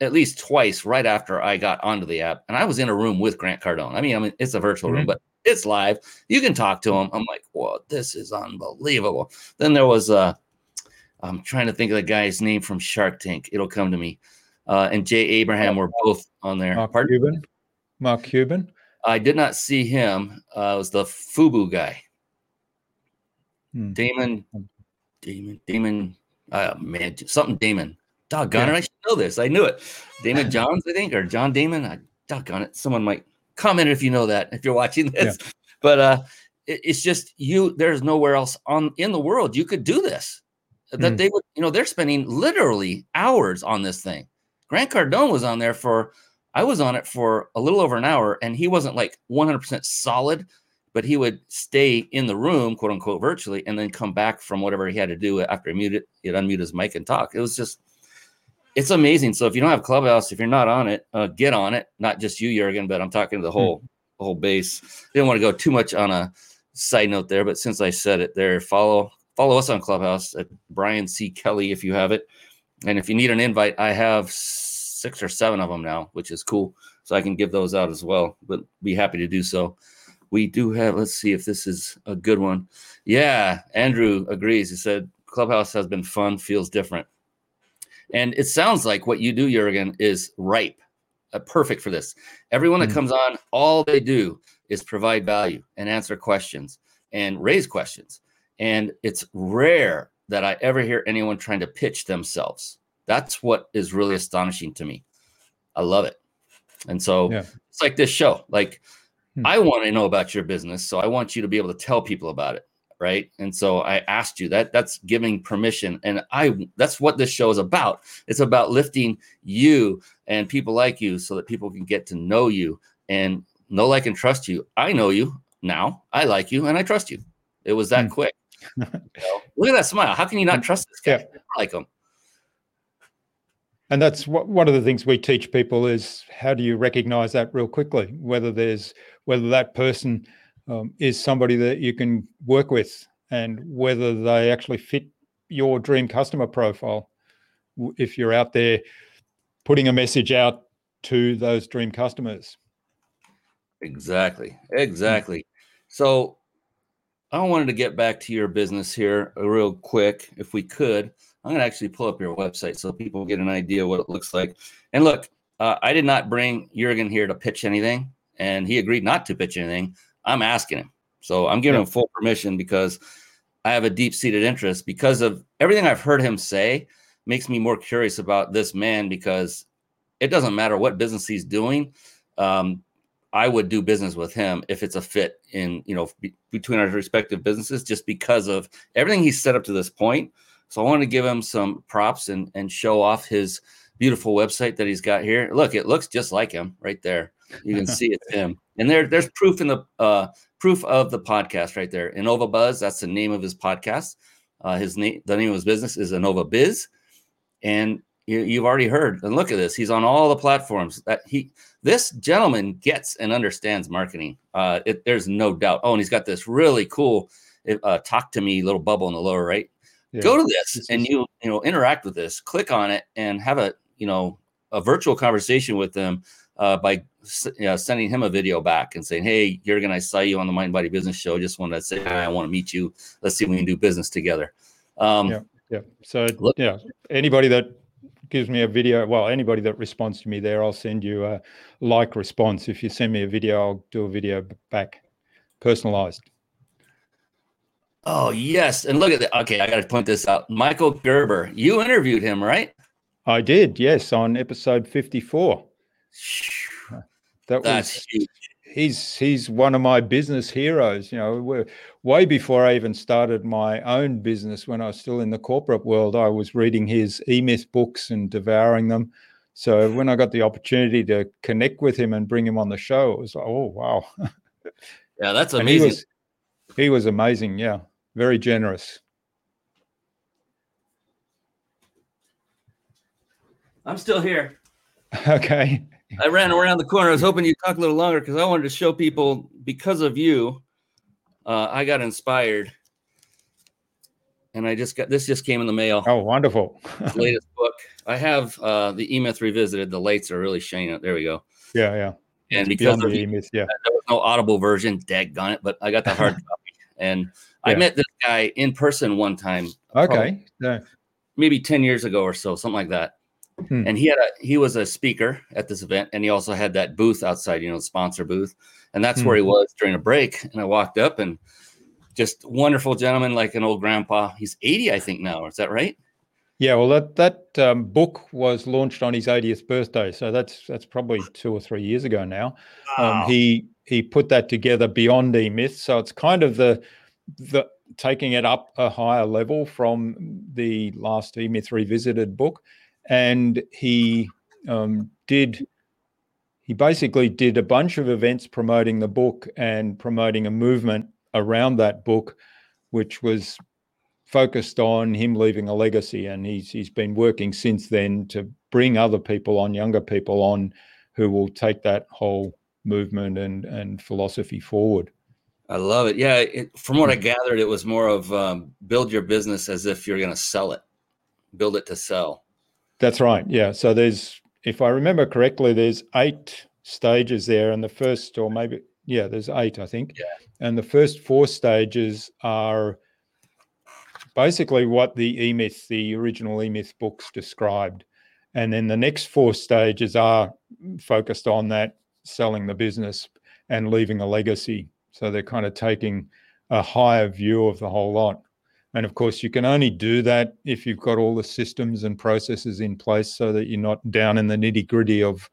at least twice right after I got onto the app. And I was in a room with Grant Cardone. I mean it's a virtual room, but it's live. You can talk to him. I'm like, whoa, this is unbelievable. Then there was, I'm trying to think of the guy's name from Shark Tank. It'll come to me. And Jay Abraham were both on there. Mark Cuban. I did not see him. It was the FUBU guy. Damon. Man, something Damon. Doggone it. I should know this. I knew it. Damon Johns, I think, or John Damon. Doggone it. Someone might comment if you know that, if you're watching this. Yeah. But it's just there's nowhere else in the world you could do this. That they would, they're spending literally hours on this thing. Grant Cardone was on there I was on it for a little over an hour, and he wasn't like 100% solid, but he would stay in the room, quote unquote, virtually, and then come back from whatever he had to do after he muted. He'd unmute his mic and talk. It was just, it's amazing. So if you don't have Clubhouse, if you're not on it, get on it. Not just you, Jürgen, but I'm talking to the whole base. I didn't want to go too much on a side note there, but since I said it there, follow us on Clubhouse at Brian C. Kelly if you have it. And if you need an invite, I have 6 or 7 of them now, which is cool. So I can give those out as well, but be happy to do so. We do have, let's see if this is a good one. Yeah, Andrew agrees. He said, Clubhouse has been fun, feels different. And it sounds like what you do, Jürgen, is ripe, perfect for this. Everyone that comes on, all they do is provide value and answer questions. and raise questions. And it's rare that I ever hear anyone trying to pitch themselves. That's what is really astonishing to me. I love it. And so it's like this show, like I want to know about your business. So I want you to be able to tell people about it. Right. And so I asked you that. That's giving permission. And that's what this show is about. It's about lifting you and people like you so that people can get to know you and know, like, and trust you. I know you now. I like you and I trust you. It was that quick. You know, look at that smile. How can you not trust this guy? Yeah. I like him. And that's one of the things we teach people is how do you recognize that real quickly, whether that person is somebody that you can work with and whether they actually fit your dream customer profile. If you're out there putting a message out to those dream customers. Exactly. So I wanted to get back to your business here real quick, if we could. I'm going to actually pull up your website so people get an idea what it looks like. And look, I did not bring Jürgen here to pitch anything, and he agreed not to pitch anything. I'm asking him. So I'm giving him full permission because I have a deep-seated interest because of everything I've heard him say makes me more curious about this man, because it doesn't matter what business he's doing. I would do business with him if it's a fit in, between our respective businesses, just because of everything he's set up to this point. So I want to give him some props and show off his beautiful website that he's got here. Look, it looks just like him right there. You can see it's him. And there's proof in the proof of the podcast right there. InnovaBuzz, that's the name of his podcast. The name of his business is InnovaBiz. And you've already heard. And look at this. He's on all the platforms. This gentleman gets and understands marketing. There's no doubt. Oh, and he's got this really cool talk to me little bubble in the lower right. Yeah. Go to this and you interact with this, click on it and have a virtual conversation with them by sending him a video back and saying, hey, Jürgen, I saw you on the Mind Body Business Show. Just wanted to say, I want to meet you. Let's see if we can do business together. So anybody that gives me a video, anybody that responds to me there, I'll send you a like response. If you send me a video, I'll do a video back personalized. Oh, yes. And look at that. Okay, I got to point this out. Michael Gerber, you interviewed him, right? I did, yes, on episode 54. That's huge. He's one of my business heroes. Way before I even started my own business, when I was still in the corporate world, I was reading his E-Myth books and devouring them. So when I got the opportunity to connect with him and bring him on the show, it was like, oh, wow. Yeah, that's amazing. He was amazing, yeah. Very generous. I'm still here. Okay. I ran around the corner. I was hoping you'd talk a little longer because I wanted to show people, because of you, I got inspired. And I just got this came in the mail. Oh, wonderful. Latest book. I have the E-Myth Revisited. The lights are really shining. There we go. Yeah. And because of E-Myth, there was no Audible version, daggone it, but I got the hard copy. And I met this guy in person one time. Okay. Maybe 10 years ago or so, something like that. And he was a speaker at this event, and he also had that booth outside, sponsor booth. And that's where he was during a break. And I walked up, and just wonderful gentleman, like an old grandpa. He's 80, I think, now. Is that right? Yeah, well, that book was launched on his 80th birthday, so that's probably 2 or 3 years ago now. Wow. He put that together beyond E-Myth, so it's kind of the taking it up a higher level from the last E-Myth Revisited book, and he basically did a bunch of events promoting the book and promoting a movement around that book, which was focused on him leaving a legacy. And he's been working since then to bring other people on, younger people on, who will take that whole movement and philosophy forward. I love it. Yeah. From what I gathered, it was more of build your business as if you're going to sell it, build it to sell. That's right. Yeah. So if I remember correctly, there's 8 stages there. And the first, or maybe, there's 8, I think. Yeah. And the first 4 stages are basically what the original E-Myth books described. And then the next 4 stages are focused on that, selling the business and leaving a legacy. So they're kind of taking a higher view of the whole lot. And of course, you can only do that if you've got all the systems and processes in place so that you're not down in the nitty-gritty of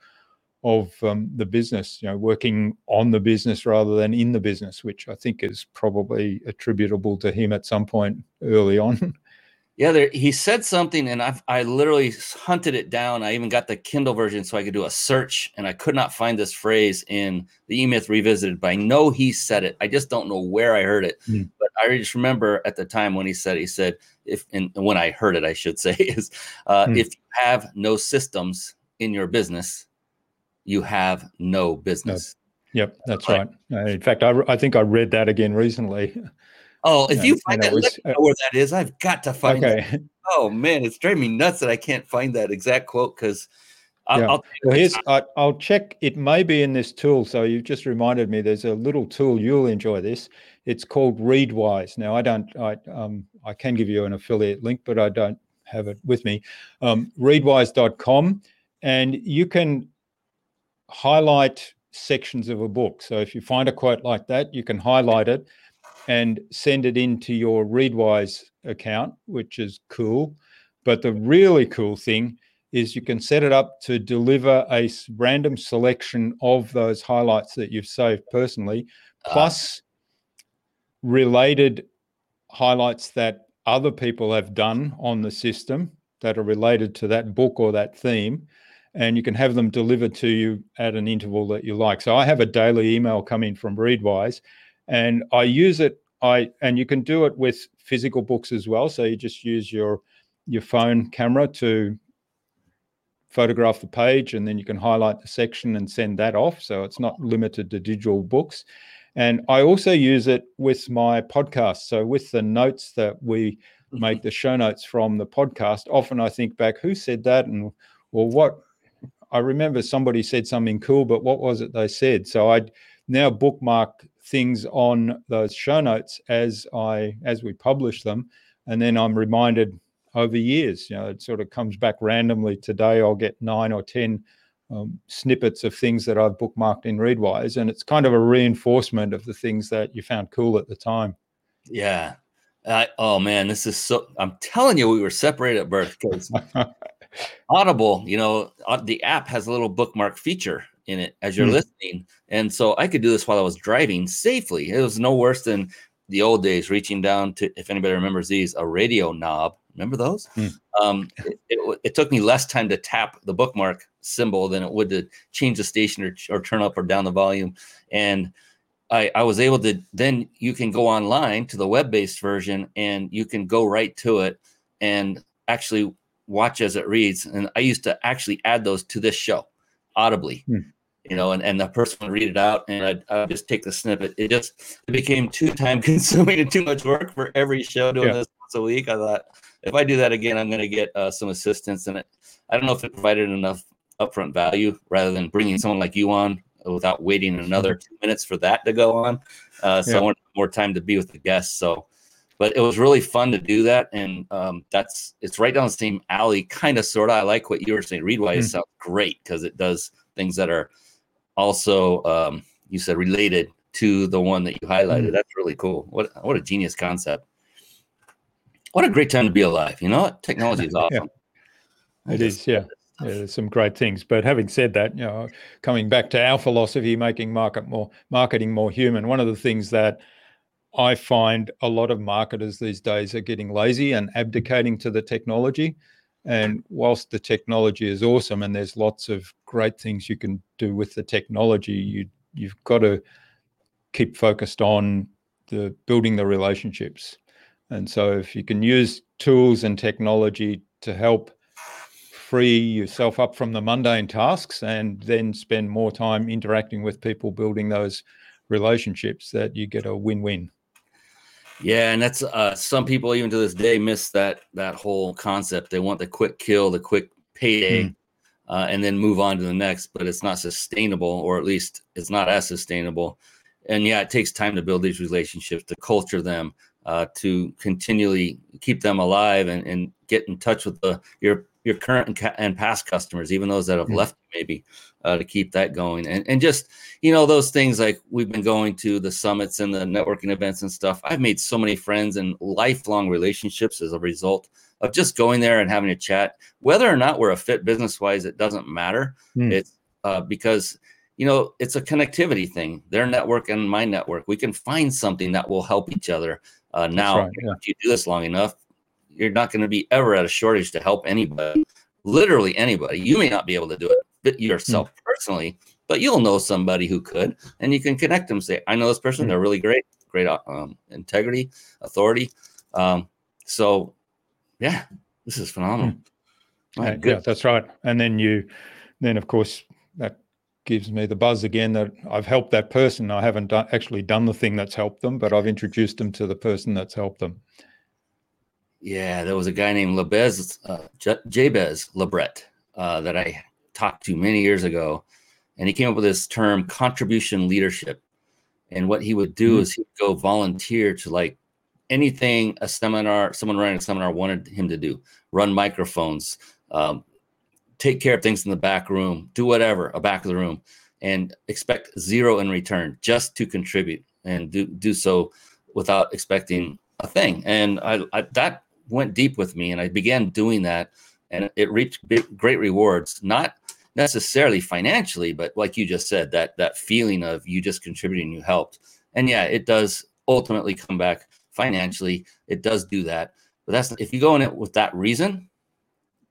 the business, you know, working on the business rather than in the business, which I think is probably attributable to him at some point early on. Yeah, he said something, and I literally hunted it down. I even got the Kindle version so I could do a search, and I could not find this phrase in the E-Myth Revisited, but I know he said it. I just don't know where I heard it. Mm. But I just remember at the time when he said, when I heard it, I should say, is if you have no systems in your business, you have no business. Yep, that's right. In fact, I think I read that again recently. Oh, if you find that, let me know where that is. I've got to find it. Oh, man, it's driving me nuts that I can't find that exact quote because I'll check. It may be in this tool. So you've just reminded me there's a little tool. You'll enjoy this. It's called ReadWise. Now, I can give you an affiliate link, but I don't have it with me. ReadWise.com. And you can highlight sections of a book. So if you find a quote like that, you can highlight it and send it into your ReadWise account, which is cool. But the really cool thing is you can set it up to deliver a random selection of those highlights that you've saved personally, plus related highlights that other people have done on the system that are related to that book or that theme. And you can have them delivered to you at an interval that you like. So I have a daily email coming from ReadWise, and I use it. And you can do it with physical books as well. So you just use your phone camera to photograph the page, and then you can highlight the section and send that off. So it's not limited to digital books. And I also use it with my podcast. So with the notes that we make, the show notes from the podcast, often I think back, who said that? And well, I remember somebody said something cool, but what was it they said? So I'd now bookmark things on those show notes as we publish them, and then I'm reminded over years. You know, it sort of comes back randomly. Today I'll get 9 or 10 snippets of things that I've bookmarked in ReadWise, and it's kind of a reinforcement of the things that you found cool at the time. Yeah. Oh man, this is so. I'm telling you, we were separated at birth because Audible, you know, the app has a little bookmark feature in it as you're listening. And so I could do this while I was driving safely. It was no worse than the old days, reaching down to, if anybody remembers these, a radio knob. Remember those? Mm. It took me less time to tap the bookmark symbol than it would to change the station or turn up or down the volume. And I was able to, then you can go online to the web-based version and you can go right to it and actually watch as it reads. And I used to actually add those to this show audibly, you know, and the person would read it out and I'd just take the snippet. It became too time consuming and too much work for every show doing this once a week. I thought if I do that again, I'm going to get some assistance. And I don't know if it provided enough upfront value rather than bringing someone like you on without waiting another 2 minutes for that to go on. So I wanted more time to be with the guests. But it was really fun to do that, and it's right down the same alley, kind of, sort of. I like what you were saying. ReadWise sounds great because it does things that are also, you said, related to the one that you highlighted. That's really cool. What a genius concept. What a great time to be alive. You know what? Technology is awesome. Yeah. It is, yeah. Yeah, there's some great things. But having said that, you know, coming back to our philosophy, making marketing more human, one of the things that I find a lot of marketers these days are getting lazy and abdicating to the technology. And whilst the technology is awesome and there's lots of great things you can do with the technology, you've got to keep focused on the building the relationships. And so if you can use tools and technology to help free yourself up from the mundane tasks and then spend more time interacting with people, building those relationships, that you get a win-win. Yeah, and that's some people even to this day miss that whole concept. They want the quick kill, the quick payday, and then move on to the next. But it's not sustainable, or at least it's not as sustainable. And yeah, it takes time to build these relationships, to culture them, to continually keep them alive and get in touch with your your current and past customers, even those that have left maybe, to keep that going. And just, you know, those things like we've been going to the summits and the networking events and stuff. I've made so many friends and lifelong relationships as a result of just going there and having a chat. Whether or not we're a fit business-wise, it doesn't matter. It's because, you know, it's a connectivity thing. Their network and my network. We can find something that will help each other. Now, if you do this long enough, you're not going to be ever at a shortage to help anybody, literally anybody. You may not be able to do it yourself personally, but you'll know somebody who could, and you can connect them. Say, I know this person. They're really great, integrity, authority. So yeah, this is phenomenal. Yeah, that's right. And then then of course that gives me the buzz again that I've helped that person. I haven't actually done the thing that's helped them, but I've introduced them to the person that's helped them. Yeah, there was a guy named Jabez Labrette that I talked to many years ago, and he came up with this term, contribution leadership. And what he would do is he'd go volunteer to like anything a seminar, someone running a seminar wanted him to do, run microphones, take care of things in the back room, do whatever, a back of the room, and expect zero in return, just to contribute and do so without expecting a thing. And I that went deep with me, and I began doing that, and it reaped great rewards, not necessarily financially, but like you just said, that feeling of you just contributing, you helped. And yeah, it does ultimately come back financially. It does do that. But that's if you go in it with that reason,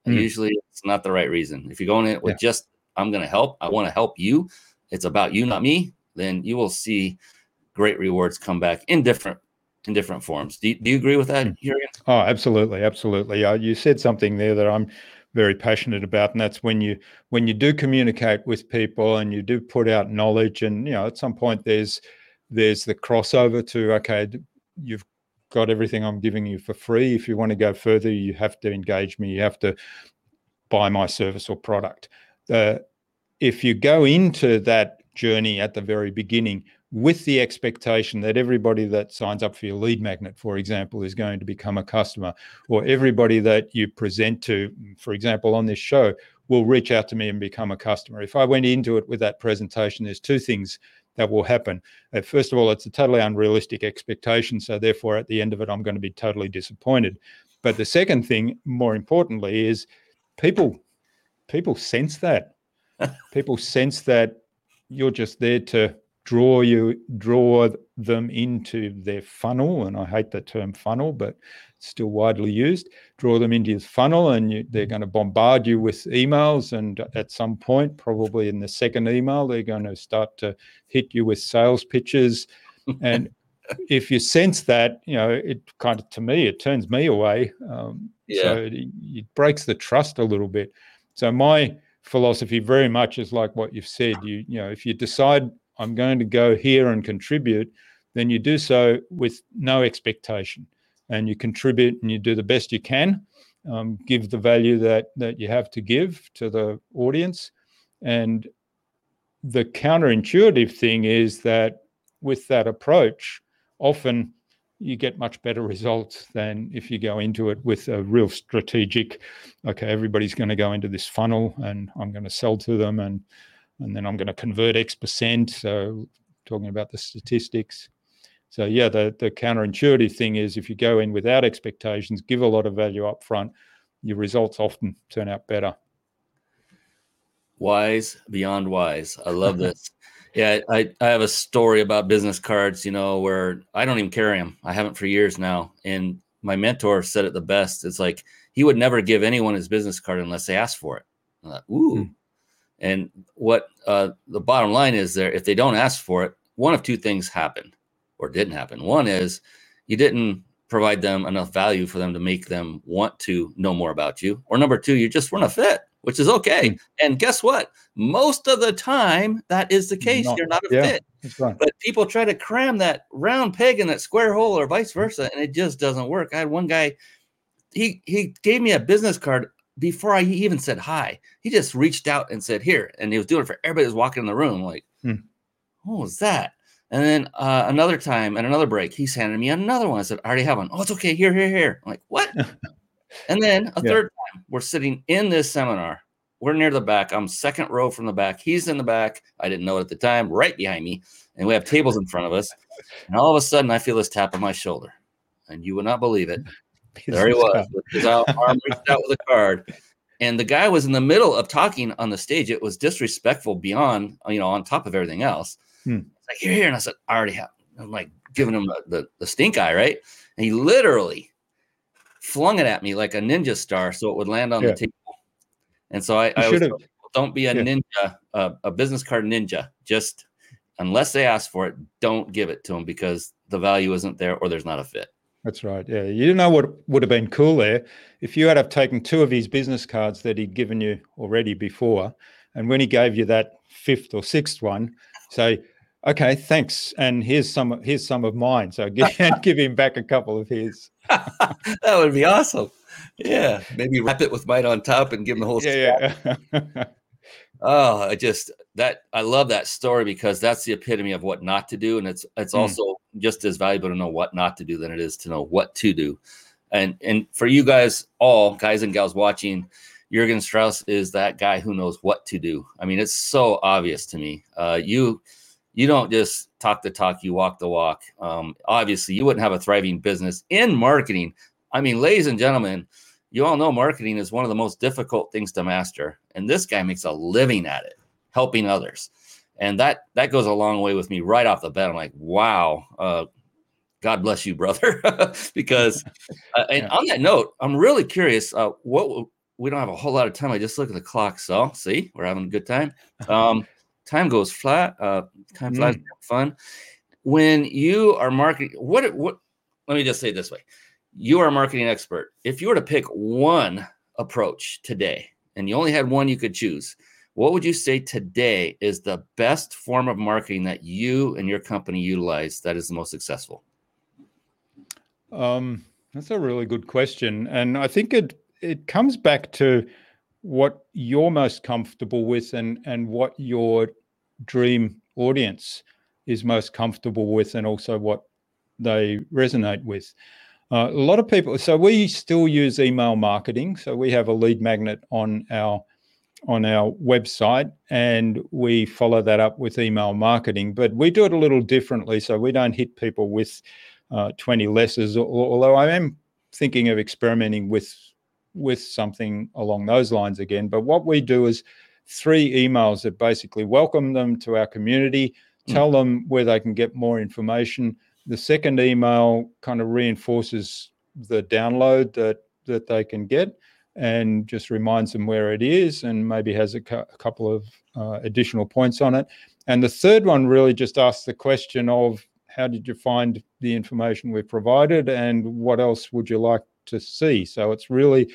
usually it's not the right reason. If you go in it with just, I'm going to help, I want to help you, it's about you, not me, then you will see great rewards come back in different forms. Do you agree with that, Jürgen? Oh, absolutely. Absolutely. You said something there that I'm very passionate about, and that's when you do communicate with people and you do put out knowledge, and, you know, at some point there's the crossover to, okay, you've got everything I'm giving you for free. If you want to go further, you have to engage me. You have to buy my service or product. If you go into that journey at the very beginning with the expectation that everybody that signs up for your lead magnet, for example, is going to become a customer, or everybody that you present to, for example, on this show, will reach out to me and become a customer. If I went into it with that presentation, there's two things that will happen. First of all, it's a totally unrealistic expectation, so therefore at the end of it, I'm going to be totally disappointed. But the second thing, more importantly, is people sense that. People sense that you're just there to draw them into their funnel, and I hate that term funnel, but it's still widely used. Draw them into your funnel, and they're going to bombard you with emails, and at some point, probably in the second email, they're going to start to hit you with sales pitches. And if you sense that, you know, it kind of, to me, it turns me away. So it breaks the trust a little bit. So my philosophy very much is like what you've said. You know, if you decide I'm going to go here and contribute, then you do so with no expectation, and you contribute and you do the best you can, give the value that you have to give to the audience. And the counterintuitive thing is that with that approach, often you get much better results than if you go into it with a real strategic, okay, everybody's going to go into this funnel and I'm going to sell to them, and then I'm going to convert X percent. So talking about the statistics. So yeah, the counterintuitive thing is if you go in without expectations, give a lot of value up front, your results often turn out better. Wise beyond wise. I love this. Yeah, I have a story about business cards, you know, where I don't even carry them. I haven't for years now. And my mentor said it the best. It's like he would never give anyone his business card unless they asked for it. I'm like, ooh. And what the bottom line is there, if they don't ask for it, one of two things happened or didn't happen. One is you didn't provide them enough value for them to make them want to know more about you. Or number two, you just weren't a fit, which is okay. And guess what? Most of the time, that is the case. You're not a fit. That's right. But people try to cram that round peg in that square hole or vice versa, and it just doesn't work. I had one guy, he gave me a business card before I even said hi. He just reached out and said, here. And he was doing it for everybody that was walking in the room. Like, what was that? And then another time at another break, he's handed me another one. I said, I already have one. Oh, it's okay. Here. I'm like, what? And then a third We're sitting in this seminar. We're near the back. I'm second row from the back. He's in the back. I didn't know it at the time, right behind me. And we have tables in front of us. And all of a sudden, I feel this tap on my shoulder. And you would not believe it. There he was with his arm reached out with a card. And the guy was in the middle of talking on the stage. It was disrespectful beyond, you know, on top of everything else. Like, here, here. And I said, I already have. I'm like giving him the stink eye, right? And he literally flung it at me like a ninja star so it would land on the table. And so I was told, don't be a ninja, a business card ninja. Just unless they ask for it, don't give it to them because the value isn't there or there's not a fit. That's right. Yeah. You know what would have been cool there? If you had have taken two of his business cards that he'd given you already before, and when he gave you that fifth or sixth one, say, okay, thanks. And here's some of mine. So give him back a couple of his. That would be awesome. Yeah. Maybe wrap it with mine on top and give him the whole stack. Yeah. Oh, I love that story because that's the epitome of what not to do. And it's also just as valuable to know what not to do than it is to know what to do. And for you guys, all guys and gals watching, Jürgen Strauss is that guy who knows what to do. I mean, it's so obvious to me. You don't just talk the talk, you walk the walk. Obviously, you wouldn't have a thriving business in marketing. I mean, ladies and gentlemen, you all know marketing is one of the most difficult things to master. And this guy makes a living at it, helping others. And that goes a long way with me right off the bat. I'm like, wow, God bless you, brother. Because and on that note, I'm really curious. We don't have a whole lot of time. I just look at the clock. So see, we're having a good time. Time goes flat. Time flies. Fun. When you are marketing, what? Let me just say it this way. You are a marketing expert. If you were to pick one approach today and you only had one you could choose, what would you say today is the best form of marketing that you and your company utilize that is the most successful? That's a really good question. And I think it comes back to what you're most comfortable with and what your dream audience is most comfortable with and also what they resonate with. A lot of people, so we still use email marketing. So we have a lead magnet on our website and we follow that up with email marketing, but we do it a little differently. So we don't hit people with 20 lessons, although I am thinking of experimenting with something along those lines again. But what we do is 3 emails that basically welcome them to our community, tell them where they can get more information. The second email kind of reinforces the download that they can get and just reminds them where it is and maybe has a couple of additional points on it. And the third one really just asks the question of how did you find the information we provided and what else would you like to see? So it's really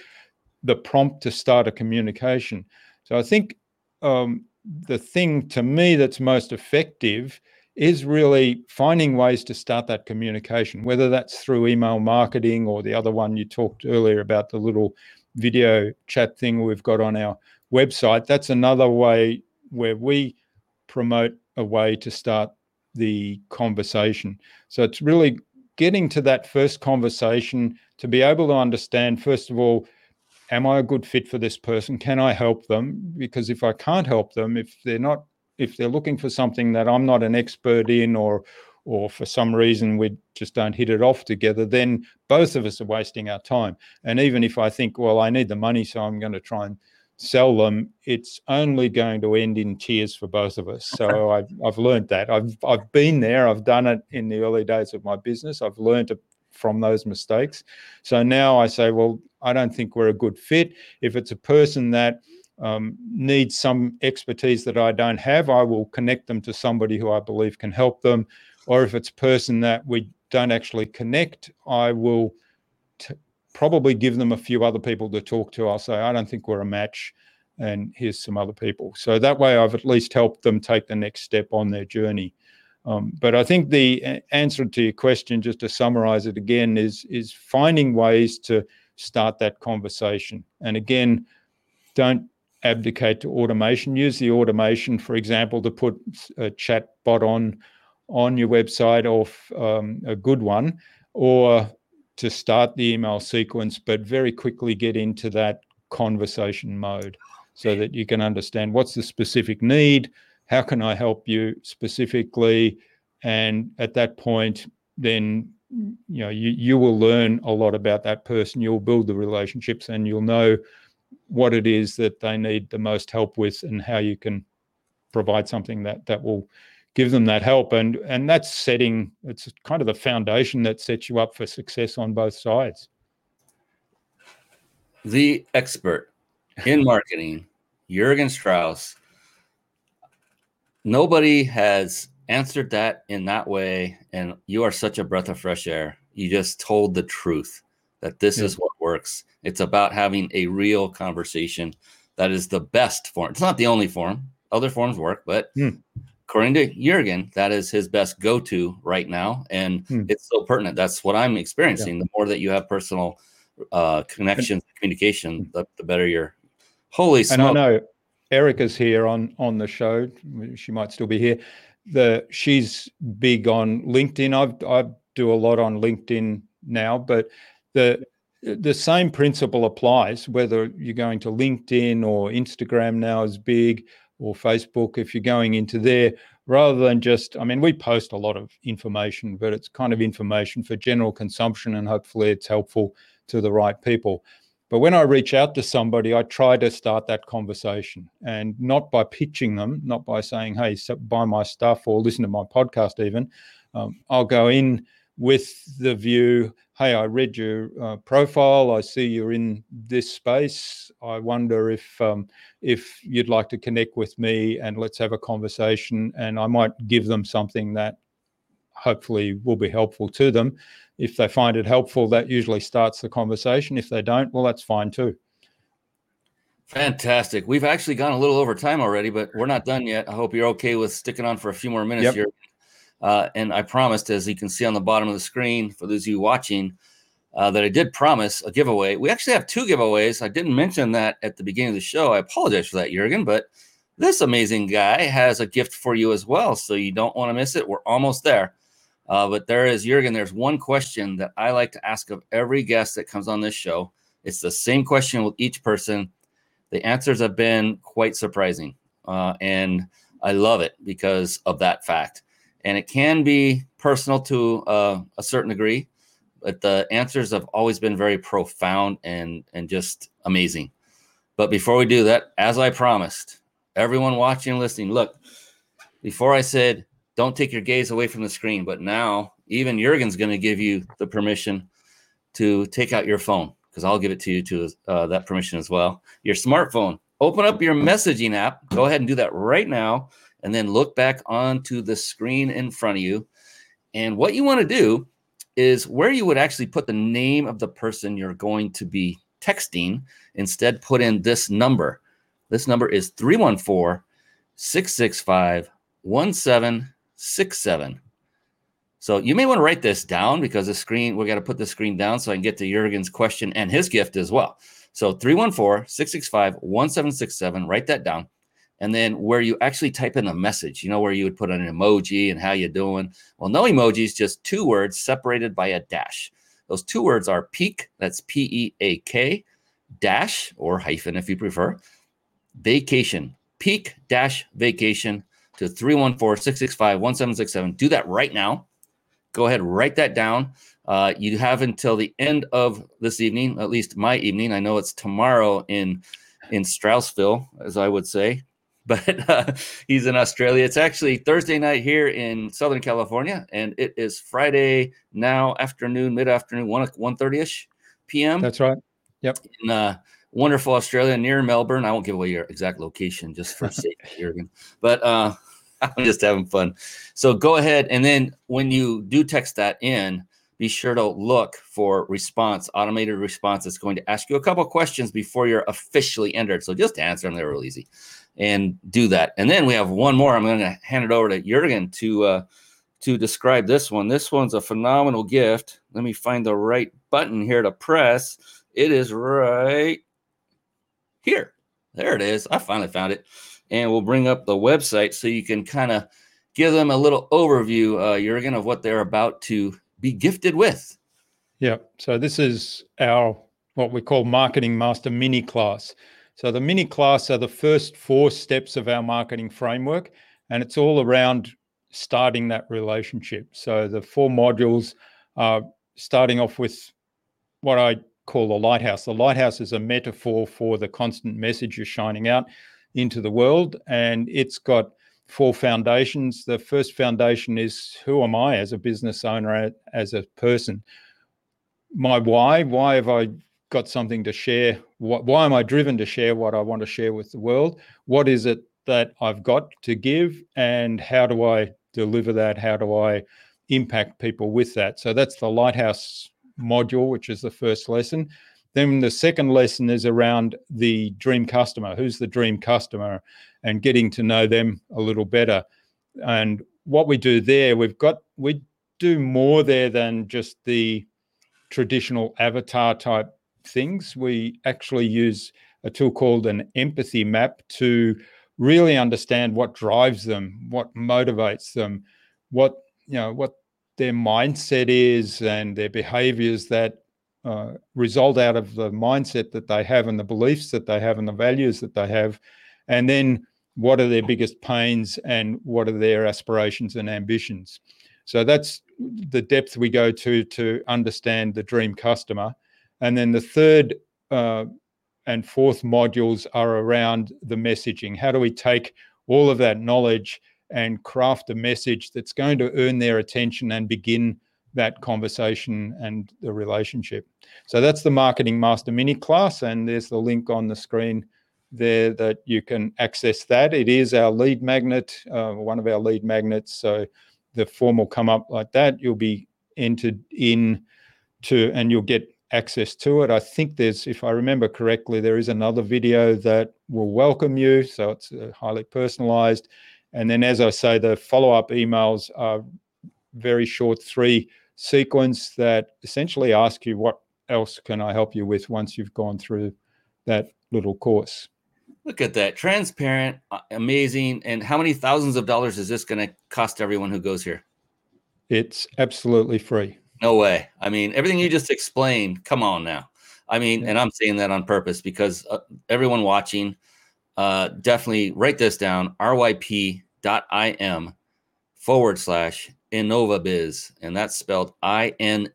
the prompt to start a communication. So I think the thing to me that's most effective is really finding ways to start that communication, whether that's through email marketing or the other one you talked earlier about, the little video chat thing we've got on our website. That's another way where we promote a way to start the conversation. So it's really getting to that first conversation to be able to understand, first of all, am I a good fit for this person? Can I help them? Because if I can't help them, if they're looking for something that I'm not an expert in or for some reason we just don't hit it off together, then both of us are wasting our time. And even if I think, well, I need the money, so I'm going to try and sell them, it's only going to end in tears for both of us. So I've learned that. I've been there. I've done it in the early days of my business. I've learned from those mistakes. So now I say, well, I don't think we're a good fit. If it's a person that needs some expertise that I don't have, I will connect them to somebody who I believe can help them. Or if it's a person that we don't actually connect, I will probably give them a few other people to talk to. I'll say, I don't think we're a match, and here's some other people. So that way I've at least helped them take the next step on their journey. But I think the answer to your question, just to summarize it again, is finding ways to start that conversation. And again, don't abdicate to automation. Use the automation, for example, to put a chat bot on your website or a good one, or to start the email sequence, but very quickly get into that conversation mode so that you can understand what's the specific need, how can I help you specifically, and at that point, then you will learn a lot about that person. You'll build the relationships and you'll know what it is that they need the most help with and how you can provide something that will give them that help. And that's setting, it's kind of the foundation that sets you up for success on both sides. The expert in marketing, Jürgen Strauss. Nobody has answered that in that way, and you are such a breath of fresh air. You just told the truth, that this is what works. It's about having a real conversation. That is the best form. It's not the only form. Other forms work, but according to Jürgen, that is his best go-to right now, and it's so pertinent. That's what I'm experiencing. The more that you have personal connections and communication, the better you're. Holy smoke. And I know Erica's here on the show. She might still be here. She's big on LinkedIn. I do a lot on LinkedIn now, but the same principle applies whether you're going to LinkedIn or Instagram now is big, or Facebook if you're going into there, rather than just, I mean, we post a lot of information, but it's kind of information for general consumption and hopefully it's helpful to the right people. But when I reach out to somebody, I try to start that conversation, and not by pitching them, not by saying, hey, buy my stuff or listen to my podcast even. I'll go in with the view, hey, I read your profile. I see you're in this space. I wonder if you'd like to connect with me and let's have a conversation. And I might give them something that hopefully will be helpful to them. If they find it helpful, that usually starts the conversation. If they don't, well, that's fine too. Fantastic. We've actually gone a little over time already, but we're not done yet. I hope you're okay with sticking on for a few more minutes here. And I promised, as you can see on the bottom of the screen, for those of you watching, that I did promise a giveaway. We actually have two giveaways. I didn't mention that at the beginning of the show. I apologize for that, Jürgen, but this amazing guy has a gift for you as well, so you don't want to miss it. We're almost there. But there is, Jürgen, there's one question that I like to ask of every guest that comes on this show. It's the same question with each person. The answers have been quite surprising. And I love it because of that fact. And it can be personal to a certain degree, but the answers have always been very profound and just amazing. But before we do that, as I promised, everyone watching and listening, look, before I said, don't take your gaze away from the screen. But now even Jürgen's going to give you the permission to take out your phone, because I'll give it to you to that permission as well. Your smartphone. Open up your messaging app. Go ahead and do that right now. And then look back onto the screen in front of you. And what you want to do is where you would actually put the name of the person you're going to be texting. Instead, put in this number. This number is 314-665-1767. So you may want to write this down, because the screen, we got to put the screen down so I can get to Jürgen's question and his gift as well. So 314-665-1767. Write that down. And then where you actually type in a message, where you would put an emoji and how you doing. Well, no emojis, just two words separated by a dash. Those two words are peak, that's P-E-A-K, dash, or hyphen if you prefer, vacation, peak dash vacation to 314-665-1767. Do that right now. Go ahead, write that down. You have until the end of this evening, at least my evening. I know it's tomorrow in Straussville, as I would say. But he's in Australia. It's actually Thursday night here in Southern California, and it is Friday now afternoon, mid-afternoon, 1:30-ish p.m. That's right. Yep. In wonderful Australia, near Melbourne. I won't give away your exact location just for sake, Jürgen. But I'm just having fun. So go ahead, and then when you do text that in, be sure to look for response, automated response. It's going to ask you a couple of questions before you're officially entered. So just answer them. They're real easy. And do that. And then we have one more. I'm going to hand it over to Jürgen to describe this one. This one's a phenomenal gift. Let me find the right button here to press. It is right here. There it is. I finally found it. And we'll bring up the website so you can kind of give them a little overview, Jürgen, of what they're about to be gifted with. Yeah. So this is our what we call Marketing Master Mini Class. So the mini class are the first four steps of our marketing framework, and it's all around starting that relationship. So the four modules are starting off with what I call the lighthouse. The lighthouse is a metaphor for the constant message you're shining out into the world, and it's got four foundations. The first foundation is, who am I as a business owner, as a person? My why have I got something to share? Why am I driven to share what I want to share with the world? What is it that I've got to give, and how do I deliver that? How do I impact people with that? So that's the lighthouse module, which is the first lesson. Then the second lesson is around the dream customer. Who's the dream customer? And getting to know them a little better. And what we do there, we do more there than just the traditional avatar type things. We actually use a tool called an empathy map to really understand what drives them, what motivates them, what their mindset is, and their behaviors that result out of the mindset that they have, and the beliefs that they have, and the values that they have. And then what are their biggest pains, and what are their aspirations and ambitions? So that's the depth we go to understand the dream customer. And then the third and fourth modules are around the messaging. How do we take all of that knowledge and craft a message that's going to earn their attention and begin that conversation and the relationship? So that's the Marketing Master Mini Class, and there's the link on the screen there that you can access that. It is our lead magnet, one of our lead magnets. So the form will come up like that. You'll be entered in to, and you'll get access to it. I think there's, if I remember correctly, there is another video that will welcome you. So it's highly personalized. And then, as I say, the follow-up emails are very short, 3 sequence that essentially ask you, what else can I help you with once you've gone through that little course? Look at that. Transparent, amazing. And how many thousands of dollars is this going to cost everyone who goes here? It's absolutely free. No way. I mean, everything you just explained, come on now. I mean, yeah. And I'm saying that on purpose because everyone watching, definitely write this down, ryp.im/InnovaBiz. And that's spelled INNOV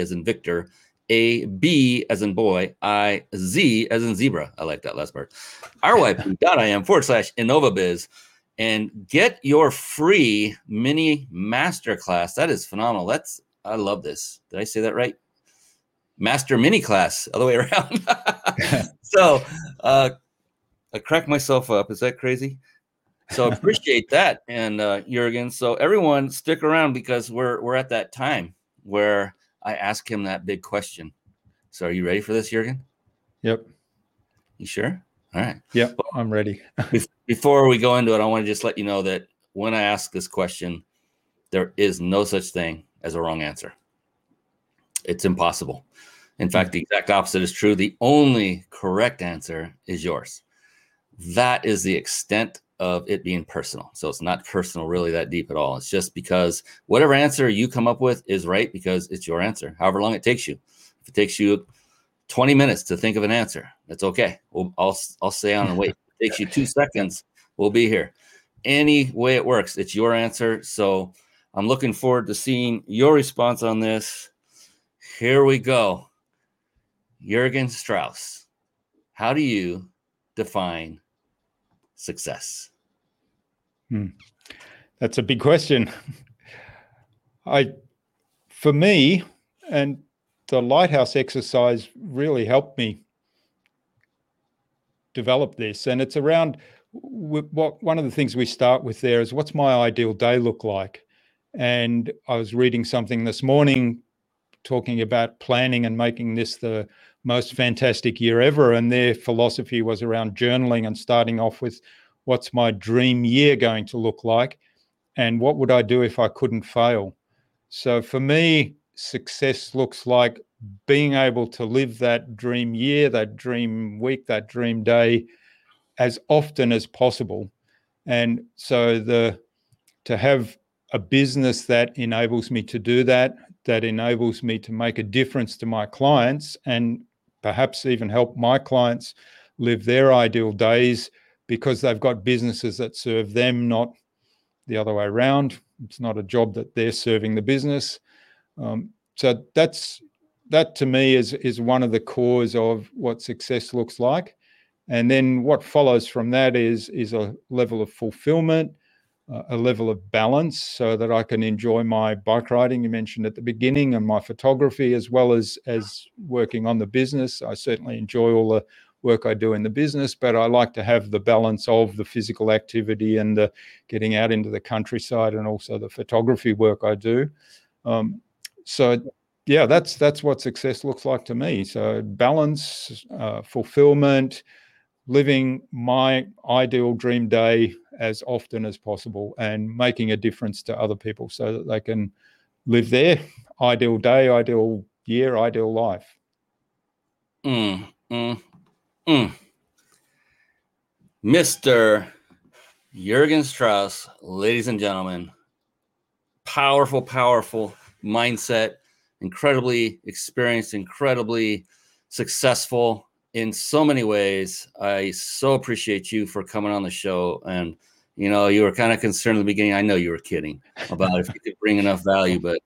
as in Victor, AB as in boy, IZ as in zebra. I like that last part. ryp.im/InnovaBiz. And get your free mini masterclass. That is phenomenal. I love this. Did I say that right? Master mini class, other way around. So I cracked myself up. Is that crazy? So appreciate that. And Jürgen, so everyone stick around because we're at that time where I ask him that big question. So are you ready for this, Jürgen? Yep. You sure? All right. Yep, I'm ready. Before we go into it, I want to just let you know that when I ask this question, there is no such thing as a wrong answer. It's impossible. In fact, the exact opposite is true. The only correct answer is yours. That is the extent of it being personal. So it's not personal really that deep at all. It's just because whatever answer you come up with is right because it's your answer, however long it takes you. If it takes you 20 minutes to think of an answer, that's okay. I'll stay on and wait. It takes you 2 seconds, we'll be here. Any way it works, it's your answer. So I'm looking forward to seeing your response on this. Here we go. Jürgen Strauss, how do you define success? That's a big question. For me, and the lighthouse exercise really helped me develop this. And it's around one of the things we start with there is, what's my ideal day look like? And I was reading something this morning talking about planning and making this the most fantastic year ever. And their philosophy was around journaling and starting off with, what's my dream year going to look like? And what would I do if I couldn't fail? So for me, success looks like being able to live that dream year, that dream week, that dream day as often as possible. And so to have a business that enables me to do that, that enables me to make a difference to my clients and perhaps even help my clients live their ideal days because they've got businesses that serve them, not the other way around. It's not a job that they're serving the business. So that to me is one of the cores of what success looks like. And then what follows from that is a level of fulfillment, a level of balance so that I can enjoy my bike riding you mentioned at the beginning and my photography as well as working on the business. I certainly enjoy all the work I do in the business, but I like to have the balance of the physical activity and the getting out into the countryside and also the photography work I do. So yeah, that's what success looks like to me. So balance, fulfillment, living my ideal dream day as often as possible and making a difference to other people so that they can live their ideal day, ideal year, ideal life. Mr. Jürgen Strauss, ladies and gentlemen, powerful mindset, incredibly experienced, incredibly successful in so many ways. I so appreciate you for coming on the show. And, you know, you were kind of concerned in the beginning. I know you were kidding about if you could bring enough value, but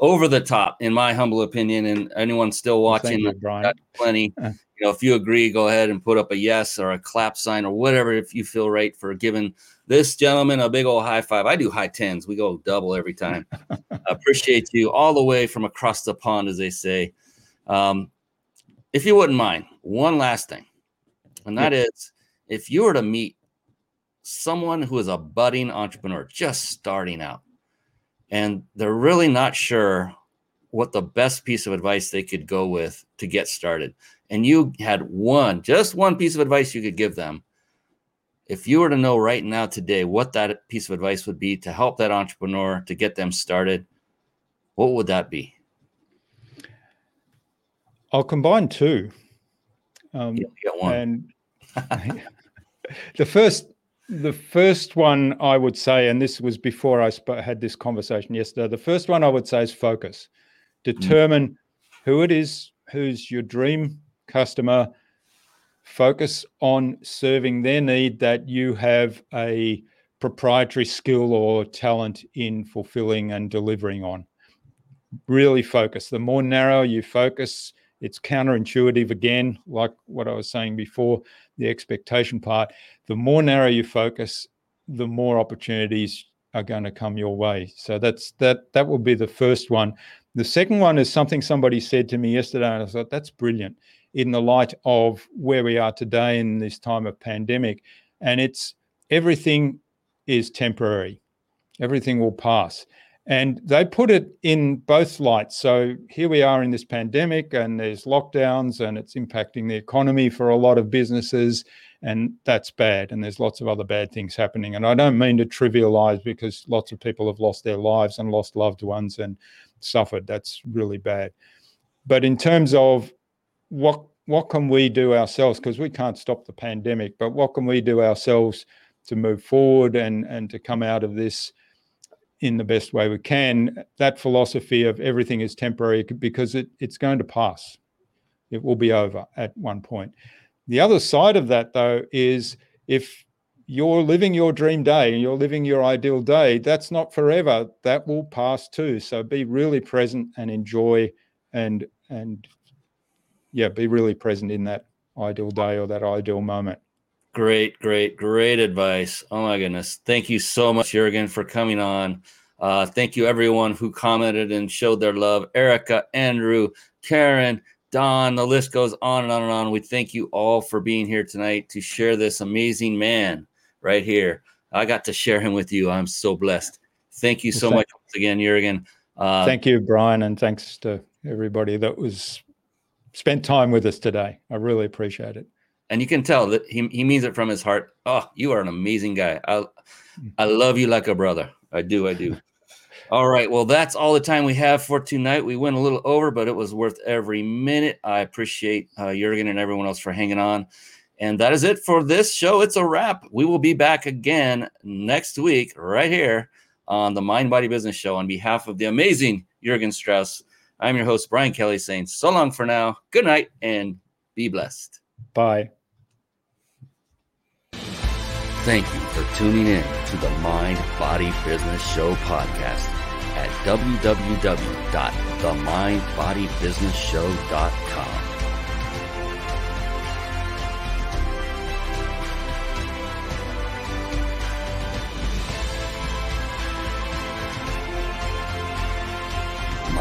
over the top, in my humble opinion, and anyone still watching, you, got plenty. You know, if you agree, go ahead and put up a yes or a clap sign or whatever, if you feel right for giving this gentleman a big old high five. I do high tens. We go double every time. I appreciate you all the way from across the pond, as they say. If you wouldn't mind, one last thing, and that is, if you were to meet someone who is a budding entrepreneur, just starting out, and they're really not sure what the best piece of advice they could go with to get started, and you had just one piece of advice you could give them, if you were to know right now today what that piece of advice would be to help that entrepreneur to get them started, what would that be? I'll combine two. And the first one I would say, and this was before I had this conversation yesterday, the first one I would say is focus. Determine who it is, who's your dream customer. Focus on serving their need that you have a proprietary skill or talent in fulfilling and delivering on. Really focus. The more narrow you focus, it's counterintuitive again, like what I was saying before, the expectation part. The more narrow you focus, the more opportunities are going to come your way. So that will be the first one. The second one is something somebody said to me yesterday, and I thought, that's brilliant in the light of where we are today in this time of pandemic. And it's everything is temporary. Everything will pass. And they put it in both lights. So here we are in this pandemic and there's lockdowns and it's impacting the economy for a lot of businesses, and that's bad. And there's lots of other bad things happening. And I don't mean to trivialize, because lots of people have lost their lives and lost loved ones and suffered. That's really bad. But in terms of what can we do ourselves, because we can't stop the pandemic, but what can we do ourselves to move forward and to come out of this in the best way we can? That philosophy of everything is temporary, because it's going to pass. It will be over at one point. The other side of that, though, is if you're living your dream day and you're living your ideal day, that's not forever. That will pass too. So be really present and enjoy and be really present in that ideal day or that ideal moment. Great advice. Oh my goodness. Thank you so much, Jürgen, for coming on. Thank you everyone who commented and showed their love. Erica, Andrew, Karen, Don, the list goes on and on and on. We thank you all for being here tonight to share this amazing man right here. I got to share him with you. I'm so blessed. Thank you so much once again, Jürgen. Thank you, Brian. And thanks to everybody that spent time with us today. I really appreciate it. And you can tell that he means it from his heart. Oh, you are an amazing guy. I love you like a brother. I do. All right. Well, that's all the time we have for tonight. We went a little over, but it was worth every minute. I appreciate Jürgen and everyone else for hanging on. And that is it for this show. It's a wrap. We will be back again next week right here on the Mind Body Business Show. On behalf of the amazing Jürgen Strauss. I'm your host, Brian Kelly, saying so long for now. Good night and be blessed. Bye. Thank you for tuning in to the Mind Body Business Show podcast at www.themindbodybusinessshow.com.